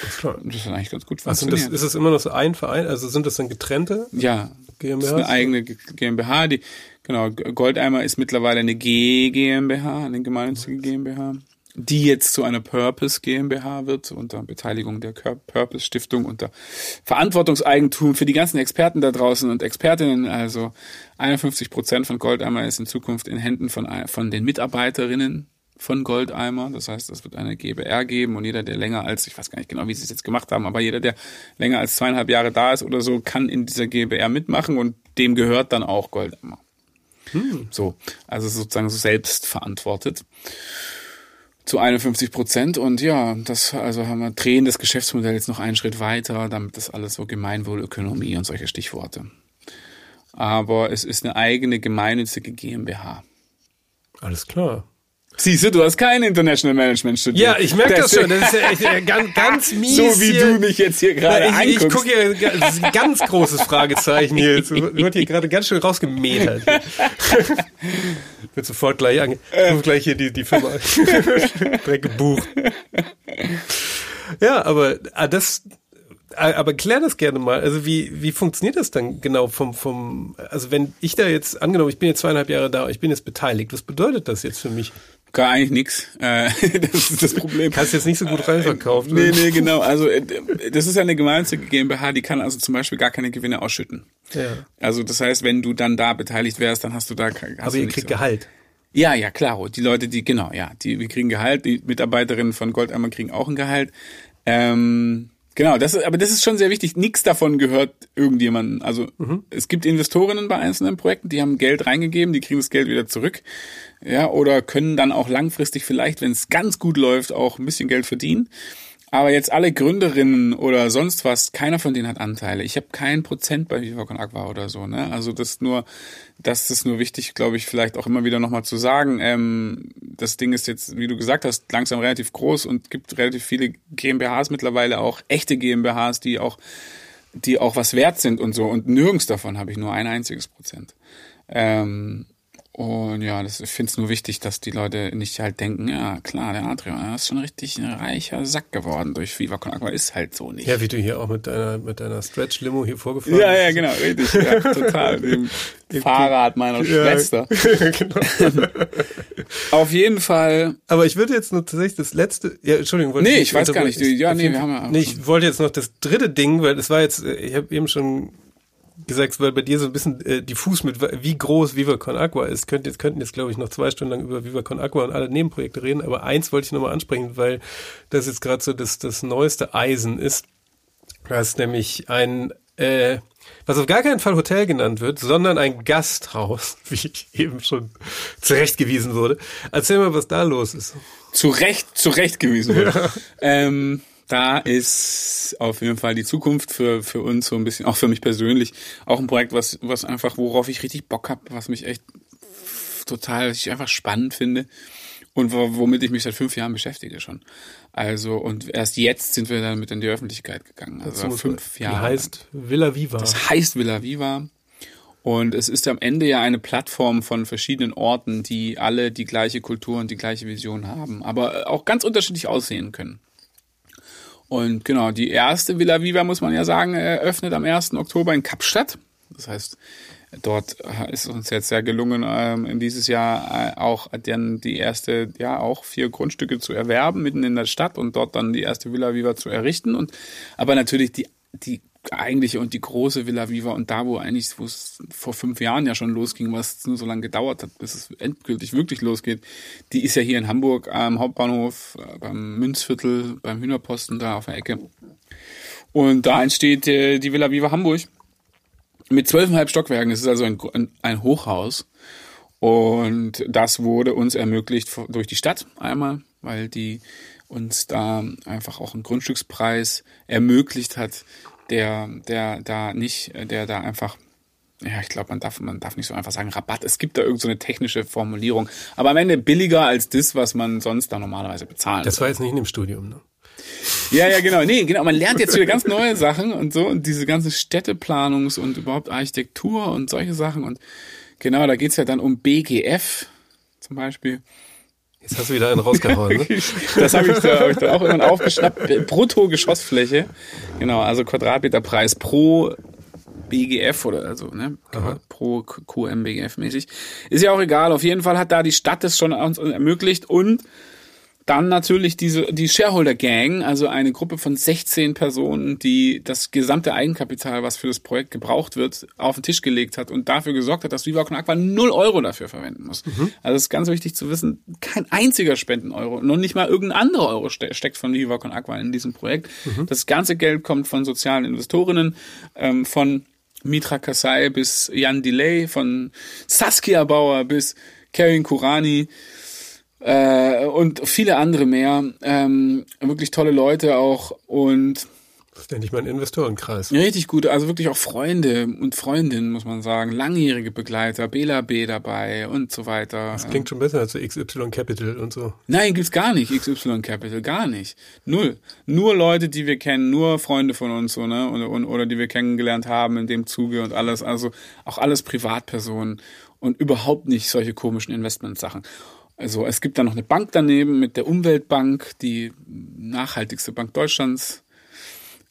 Das ist klar. Das ist eigentlich ganz gut funktioniert. Also das, ist es immer noch so ein Verein? Also sind das dann getrennte? Ja, GmbHs? Das ist eine eigene GmbH. Die, genau, Goldeimer ist mittlerweile eine G GmbH, eine gemeinnützige GmbH, die jetzt zu einer Purpose GmbH wird, unter Beteiligung der Purpose Stiftung, unter Verantwortungseigentum für die ganzen Experten da draußen und Expertinnen. Also einundfünfzig Prozent von Goldeimer ist in Zukunft in Händen von, von den Mitarbeiterinnen von Goldeimer. Das heißt, es wird eine G b R geben und jeder, der länger als, ich weiß gar nicht genau, wie sie es jetzt gemacht haben, aber jeder, der länger als zweieinhalb Jahre da ist oder so, kann in dieser G b R mitmachen und dem gehört dann auch Goldeimer. Hm. So, also sozusagen so selbst verantwortet. Zu einundfünfzig Prozent und ja, das, also haben wir, drehen das Geschäftsmodell jetzt noch einen Schritt weiter, damit das alles so Gemeinwohlökonomie und solche Stichworte. Aber es ist eine eigene gemeinnützige G m b H. Alles klar. Siehst du, du hast kein International Management studiert. Ja, ich merke das, das schon. Das ist ja echt äh, ganz, ganz mies. So wie hier. Du mich jetzt hier gerade anguckst. Ich gucke hier, das ist ein ganz großes Fragezeichen hier. Jetzt wird hier gerade ganz schön rausgemäht. Wird sofort gleich ange... Äh. gleich hier die, die Firma direkt gebucht. Ja, aber das... Aber klär das gerne mal. Also wie wie funktioniert das dann genau vom vom? Also wenn ich da jetzt angenommen, ich bin jetzt zweieinhalb Jahre da, ich bin jetzt beteiligt. Was bedeutet das jetzt für mich? Gar eigentlich nichts. Äh, das ist das Problem. Kannst jetzt nicht so gut reinverkaufen. Äh, nee, nee, genau. Also äh, das ist ja eine gemeinnützige G m b H, die kann also zum Beispiel gar keine Gewinne ausschütten. Ja. Also das heißt, wenn du dann da beteiligt wärst, dann hast du da. Hast Aber du ihr kriegt so. Gehalt. Ja, ja, klar. Die Leute, die genau, ja, die wir kriegen Gehalt. Die Mitarbeiterinnen von Goldeimer kriegen auch ein Gehalt. Ähm, Genau, das ist, aber das ist schon sehr wichtig. Nichts davon gehört irgendjemandem. Also mhm. Es gibt Investorinnen bei einzelnen Projekten, die haben Geld reingegeben, die kriegen das Geld wieder zurück, ja, oder können dann auch langfristig vielleicht, wenn es ganz gut läuft, auch ein bisschen Geld verdienen. Aber jetzt alle Gründerinnen oder sonst was, keiner von denen hat Anteile. Ich habe kein Prozent bei Viva Con Agua oder so. Ne? Also das ist nur, das ist nur wichtig, glaube ich, vielleicht auch immer wieder nochmal zu sagen. Ähm, das Ding ist jetzt, wie du gesagt hast, langsam relativ groß und gibt relativ viele G m b Hs mittlerweile, auch echte G m b Hs, die auch, die auch was wert sind und so. Und nirgends davon habe ich nur ein einziges Prozent. Ähm, Und ja, das, ich finde es nur wichtig, dass die Leute nicht halt denken, ja klar, der Adrian ist schon richtig ein reicher Sack geworden durch Viva Con Agua, ist halt so nicht. Ja, wie du hier auch mit deiner, mit deiner Stretch-Limo hier vorgefahren bist. Ja, ja, genau, richtig, ja, total, dem Fahrrad meiner Schwester. Ja, genau. Auf jeden Fall. Aber ich würde jetzt nur tatsächlich das letzte, ja, Entschuldigung. Wollte nee, ich, ich weiß gar nicht, ja, nee, wir haben ja auch nee, ich wollte jetzt noch das dritte Ding, weil es war jetzt, ich habe eben schon... gesagt, weil bei dir so ein bisschen äh, diffus mit, wie groß Viva Con Agua ist. Könnt, jetzt könnten jetzt, glaube ich, noch zwei Stunden lang über Viva Con Agua und alle Nebenprojekte reden, aber eins wollte ich nochmal ansprechen, weil das jetzt gerade so das, das neueste Eisen ist. Das ist nämlich ein, äh, was auf gar keinen Fall Hotel genannt wird, sondern ein Gasthaus, wie ich eben schon zurechtgewiesen wurde. Erzähl mal, was da los ist. Zurecht, zurechtgewiesen wurde. Ja. Ähm... Da ist auf jeden Fall die Zukunft für für uns so ein bisschen, auch für mich persönlich, auch ein Projekt, was was einfach, worauf ich richtig Bock habe, was mich echt total, was ich einfach spannend finde und womit ich mich seit fünf Jahren beschäftige schon. Also und erst jetzt sind wir dann mit in die Öffentlichkeit gegangen. Also fünf Jahre. Das heißt Villa Viva. Das heißt Villa Viva. Und es ist am Ende ja eine Plattform von verschiedenen Orten, die alle die gleiche Kultur und die gleiche Vision haben, aber auch ganz unterschiedlich aussehen können. Und genau, die erste Villa Viva, muss man ja sagen, eröffnet am ersten Oktober in Kapstadt. Das heißt, dort ist uns jetzt sehr gelungen, in dieses Jahr auch dann die erste, ja, auch vier Grundstücke zu erwerben, mitten in der Stadt und dort dann die erste Villa Viva zu errichten. Und, aber natürlich die, die eigentliche und die große Villa Viva und da, wo eigentlich, wo es vor fünf Jahren ja schon losging, was nur so lange gedauert hat, bis es endgültig wirklich losgeht, die ist ja hier in Hamburg am Hauptbahnhof, beim Münzviertel, beim Hühnerposten da auf der Ecke. Und da entsteht äh, die Villa Viva Hamburg. mit zwölfeinhalb Stockwerken. Es ist also ein, ein Hochhaus. Und das wurde uns ermöglicht durch die Stadt einmal, weil die uns da einfach auch einen Grundstückspreis ermöglicht hat, der, der da nicht, der da einfach, ja, ich glaube, man darf, man darf nicht so einfach sagen Rabatt. Es gibt da irgend so eine technische Formulierung. Aber am Ende billiger als das, was man sonst da normalerweise bezahlt. Das war jetzt nicht in dem Studium, ne? Ja, ja, genau. Nee, genau. Man lernt jetzt wieder ganz neue Sachen und so und diese ganze Städteplanungs- und überhaupt Architektur und solche Sachen und genau, da geht's ja dann um B G F zum Beispiel. Jetzt hast du wieder einen rausgehauen, ne? Das habe ich, da, hab ich da auch irgendwann aufgeschnappt. Brutto-Geschossfläche. Genau, also Quadratmeterpreis pro B G F oder also, ne? Aha. Pro Q M B G F-mäßig. Ist ja auch egal. Auf jeden Fall hat da die Stadt es schon uns ermöglicht und dann natürlich diese, die Shareholder Gang, also eine Gruppe von sechzehn Personen, die das gesamte Eigenkapital, was für das Projekt gebraucht wird, auf den Tisch gelegt hat und dafür gesorgt hat, dass Viva Con Agua null Euro dafür verwenden muss. Mhm. Also es ist ganz wichtig zu wissen, kein einziger Spenden-Euro, noch nicht mal irgendein anderer Euro ste- steckt von Viva Con Agua in diesem Projekt. Mhm. Das ganze Geld kommt von sozialen Investorinnen, ähm, von Mitra Kasai bis Jan Delay, von Saskia Bauer bis Kevin Kuranyi, Äh, und viele andere mehr, ähm, wirklich tolle Leute auch und das ist ja nicht mal ein Investorenkreis. Richtig gut, also wirklich auch Freunde und Freundinnen, muss man sagen, langjährige Begleiter, Bela B. dabei und so weiter. Das klingt schon besser als so X Y Capital und so. Nein, gibt's gar nicht, X Y Capital, gar nicht. Null. Nur Leute, die wir kennen, nur Freunde von uns, so, ne? Oder, oder, oder die wir kennengelernt haben in dem Zuge und alles, also auch alles Privatpersonen und überhaupt nicht solche komischen Investmentsachen. Also es gibt da noch eine Bank daneben mit der Umweltbank, die nachhaltigste Bank Deutschlands,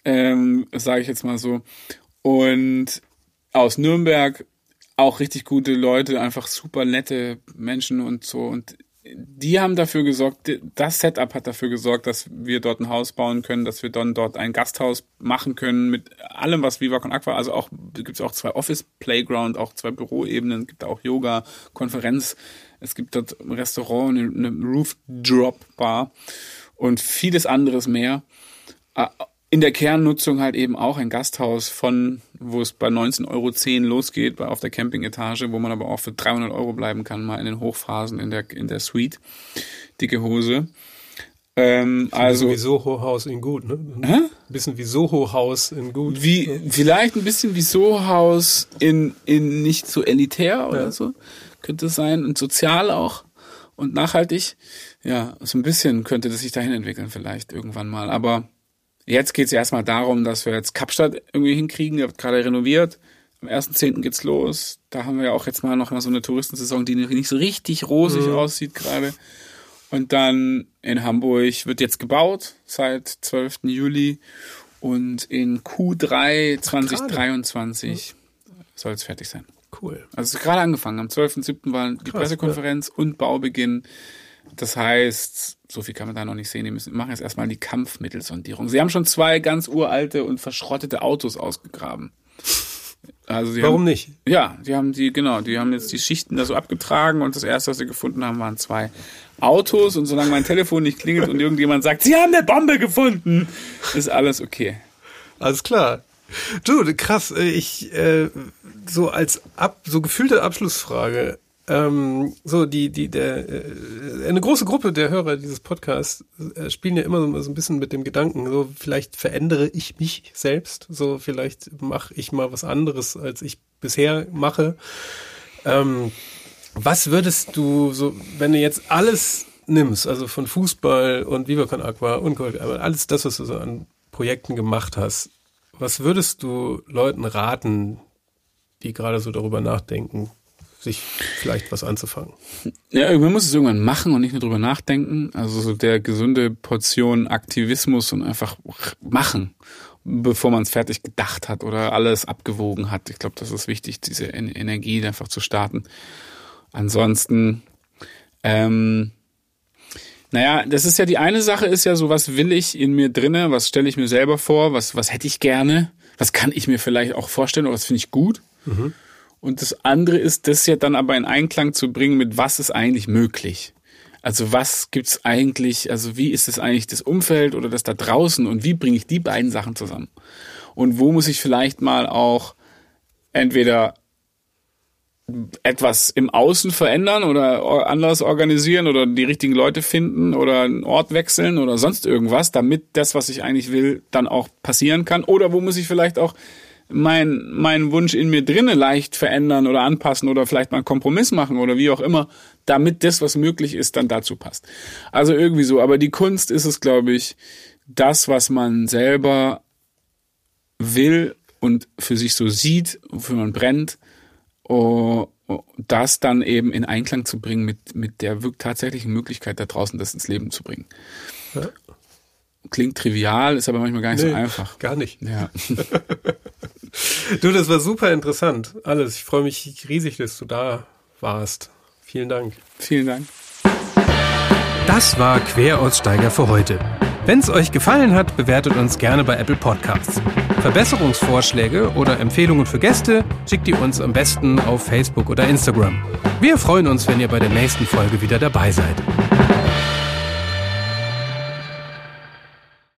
ähm, sage ich jetzt mal so. Und aus Nürnberg auch richtig gute Leute, einfach super nette Menschen und so. Und die haben dafür gesorgt, das Setup hat dafür gesorgt, dass wir dort ein Haus bauen können, dass wir dann dort ein Gasthaus machen können mit allem, was Viva Con Agua, also auch, gibt's auch zwei Office Playground, auch zwei Büroebenen, gibt auch Yoga, Konferenz, es gibt dort ein Restaurant, eine Roof-Drop-Bar und vieles anderes mehr. In der Kernnutzung halt eben auch ein Gasthaus von, wo es bei neunzehn Euro zehn losgeht, auf der Campingetage, wo man aber auch für dreihundert Euro bleiben kann, mal in den Hochphasen in der, in der Suite. Dicke Hose. Ähm, also. Ein bisschen wie Soho-Haus in gut, ne? Hä? Ein bisschen wie Soho-Haus in gut. Wie, ne? Vielleicht ein bisschen wie Soho-Haus in, in nicht so elitär, ja, oder so. Könnte es sein. Und sozial auch. Und nachhaltig. Ja, so ein bisschen könnte das sich dahin entwickeln vielleicht irgendwann mal. Aber jetzt geht es erstmal darum, dass wir jetzt Kapstadt irgendwie hinkriegen. Die wird gerade renoviert. Am ersten Zehnten geht's los. Da haben wir ja auch jetzt mal noch mal so eine Touristensaison, die nicht so richtig rosig mhm. aussieht gerade. Und dann in Hamburg wird jetzt gebaut seit zwölften Juli. Und in Q drei zwanzig dreiundzwanzig soll es fertig sein. Cool. Also es ist gerade angefangen. Am zwölften Siebten war die Krass, Pressekonferenz ja. und Baubeginn. Das heißt, so viel kann man da noch nicht sehen. Die müssen, machen jetzt erstmal die Kampfmittelsondierung. Sie haben schon zwei ganz uralte und verschrottete Autos ausgegraben. Also die Warum haben, nicht? Ja, die haben die, genau, die haben jetzt die Schichten da so abgetragen und das erste, was sie gefunden haben, waren zwei Autos. Und solange mein Telefon nicht klingelt und irgendjemand sagt, sie haben eine Bombe gefunden, ist alles okay. Alles klar. Du, krass, ich, äh, so als ab, so gefühlte Abschlussfrage, ähm, so die, die, der, äh, eine große Gruppe der Hörer dieses Podcasts äh, spielen ja immer so, so ein bisschen mit dem Gedanken, so vielleicht verändere ich mich selbst, so vielleicht mache ich mal was anderes, als ich bisher mache. Ähm, was würdest du so, wenn du jetzt alles nimmst, also von Fußball und Viva Con Agua und Goldeimer, alles das, was du so an Projekten gemacht hast, was würdest du Leuten raten, die gerade so darüber nachdenken, sich vielleicht was anzufangen? Ja, man muss es irgendwann machen und nicht nur darüber nachdenken. Also so der gesunde Portion Aktivismus und einfach machen, bevor man es fertig gedacht hat oder alles abgewogen hat. Ich glaube, das ist wichtig, diese Energie einfach zu starten. Ansonsten, ähm, naja, das ist ja die eine Sache, ist ja so, was will ich in mir drinne, was stelle ich mir selber vor, was was hätte ich gerne, was kann ich mir vielleicht auch vorstellen oder was finde ich gut. Mhm. Und das andere ist, das ja dann aber in Einklang zu bringen mit, was ist eigentlich möglich. Also was gibt's eigentlich, also wie ist es eigentlich das Umfeld oder das da draußen und wie bringe ich die beiden Sachen zusammen? Und wo muss ich vielleicht mal auch entweder etwas im Außen verändern oder anders organisieren oder die richtigen Leute finden oder einen Ort wechseln oder sonst irgendwas, damit das, was ich eigentlich will, dann auch passieren kann. Oder wo muss ich vielleicht auch mein, meinen Wunsch in mir drinne leicht verändern oder anpassen oder vielleicht mal einen Kompromiss machen oder wie auch immer, damit das, was möglich ist, dann dazu passt. Also irgendwie so. Aber die Kunst ist es, glaube ich, das, was man selber will und für sich so sieht, wofür man brennt, Oh, oh, das dann eben in Einklang zu bringen mit, mit der wirklich tatsächlichen Möglichkeit da draußen, das ins Leben zu bringen. Ja. Klingt trivial, ist aber manchmal gar nicht nee, so einfach. Gar nicht. Ja. Du, das war super interessant. Alles. Ich freue mich riesig, dass du da warst. Vielen Dank. Vielen Dank. Das war Queraussteiger für heute. Wenn es euch gefallen hat, bewertet uns gerne bei Apple Podcasts. Verbesserungsvorschläge oder Empfehlungen für Gäste schickt ihr uns am besten auf Facebook oder Instagram. Wir freuen uns, wenn ihr bei der nächsten Folge wieder dabei seid.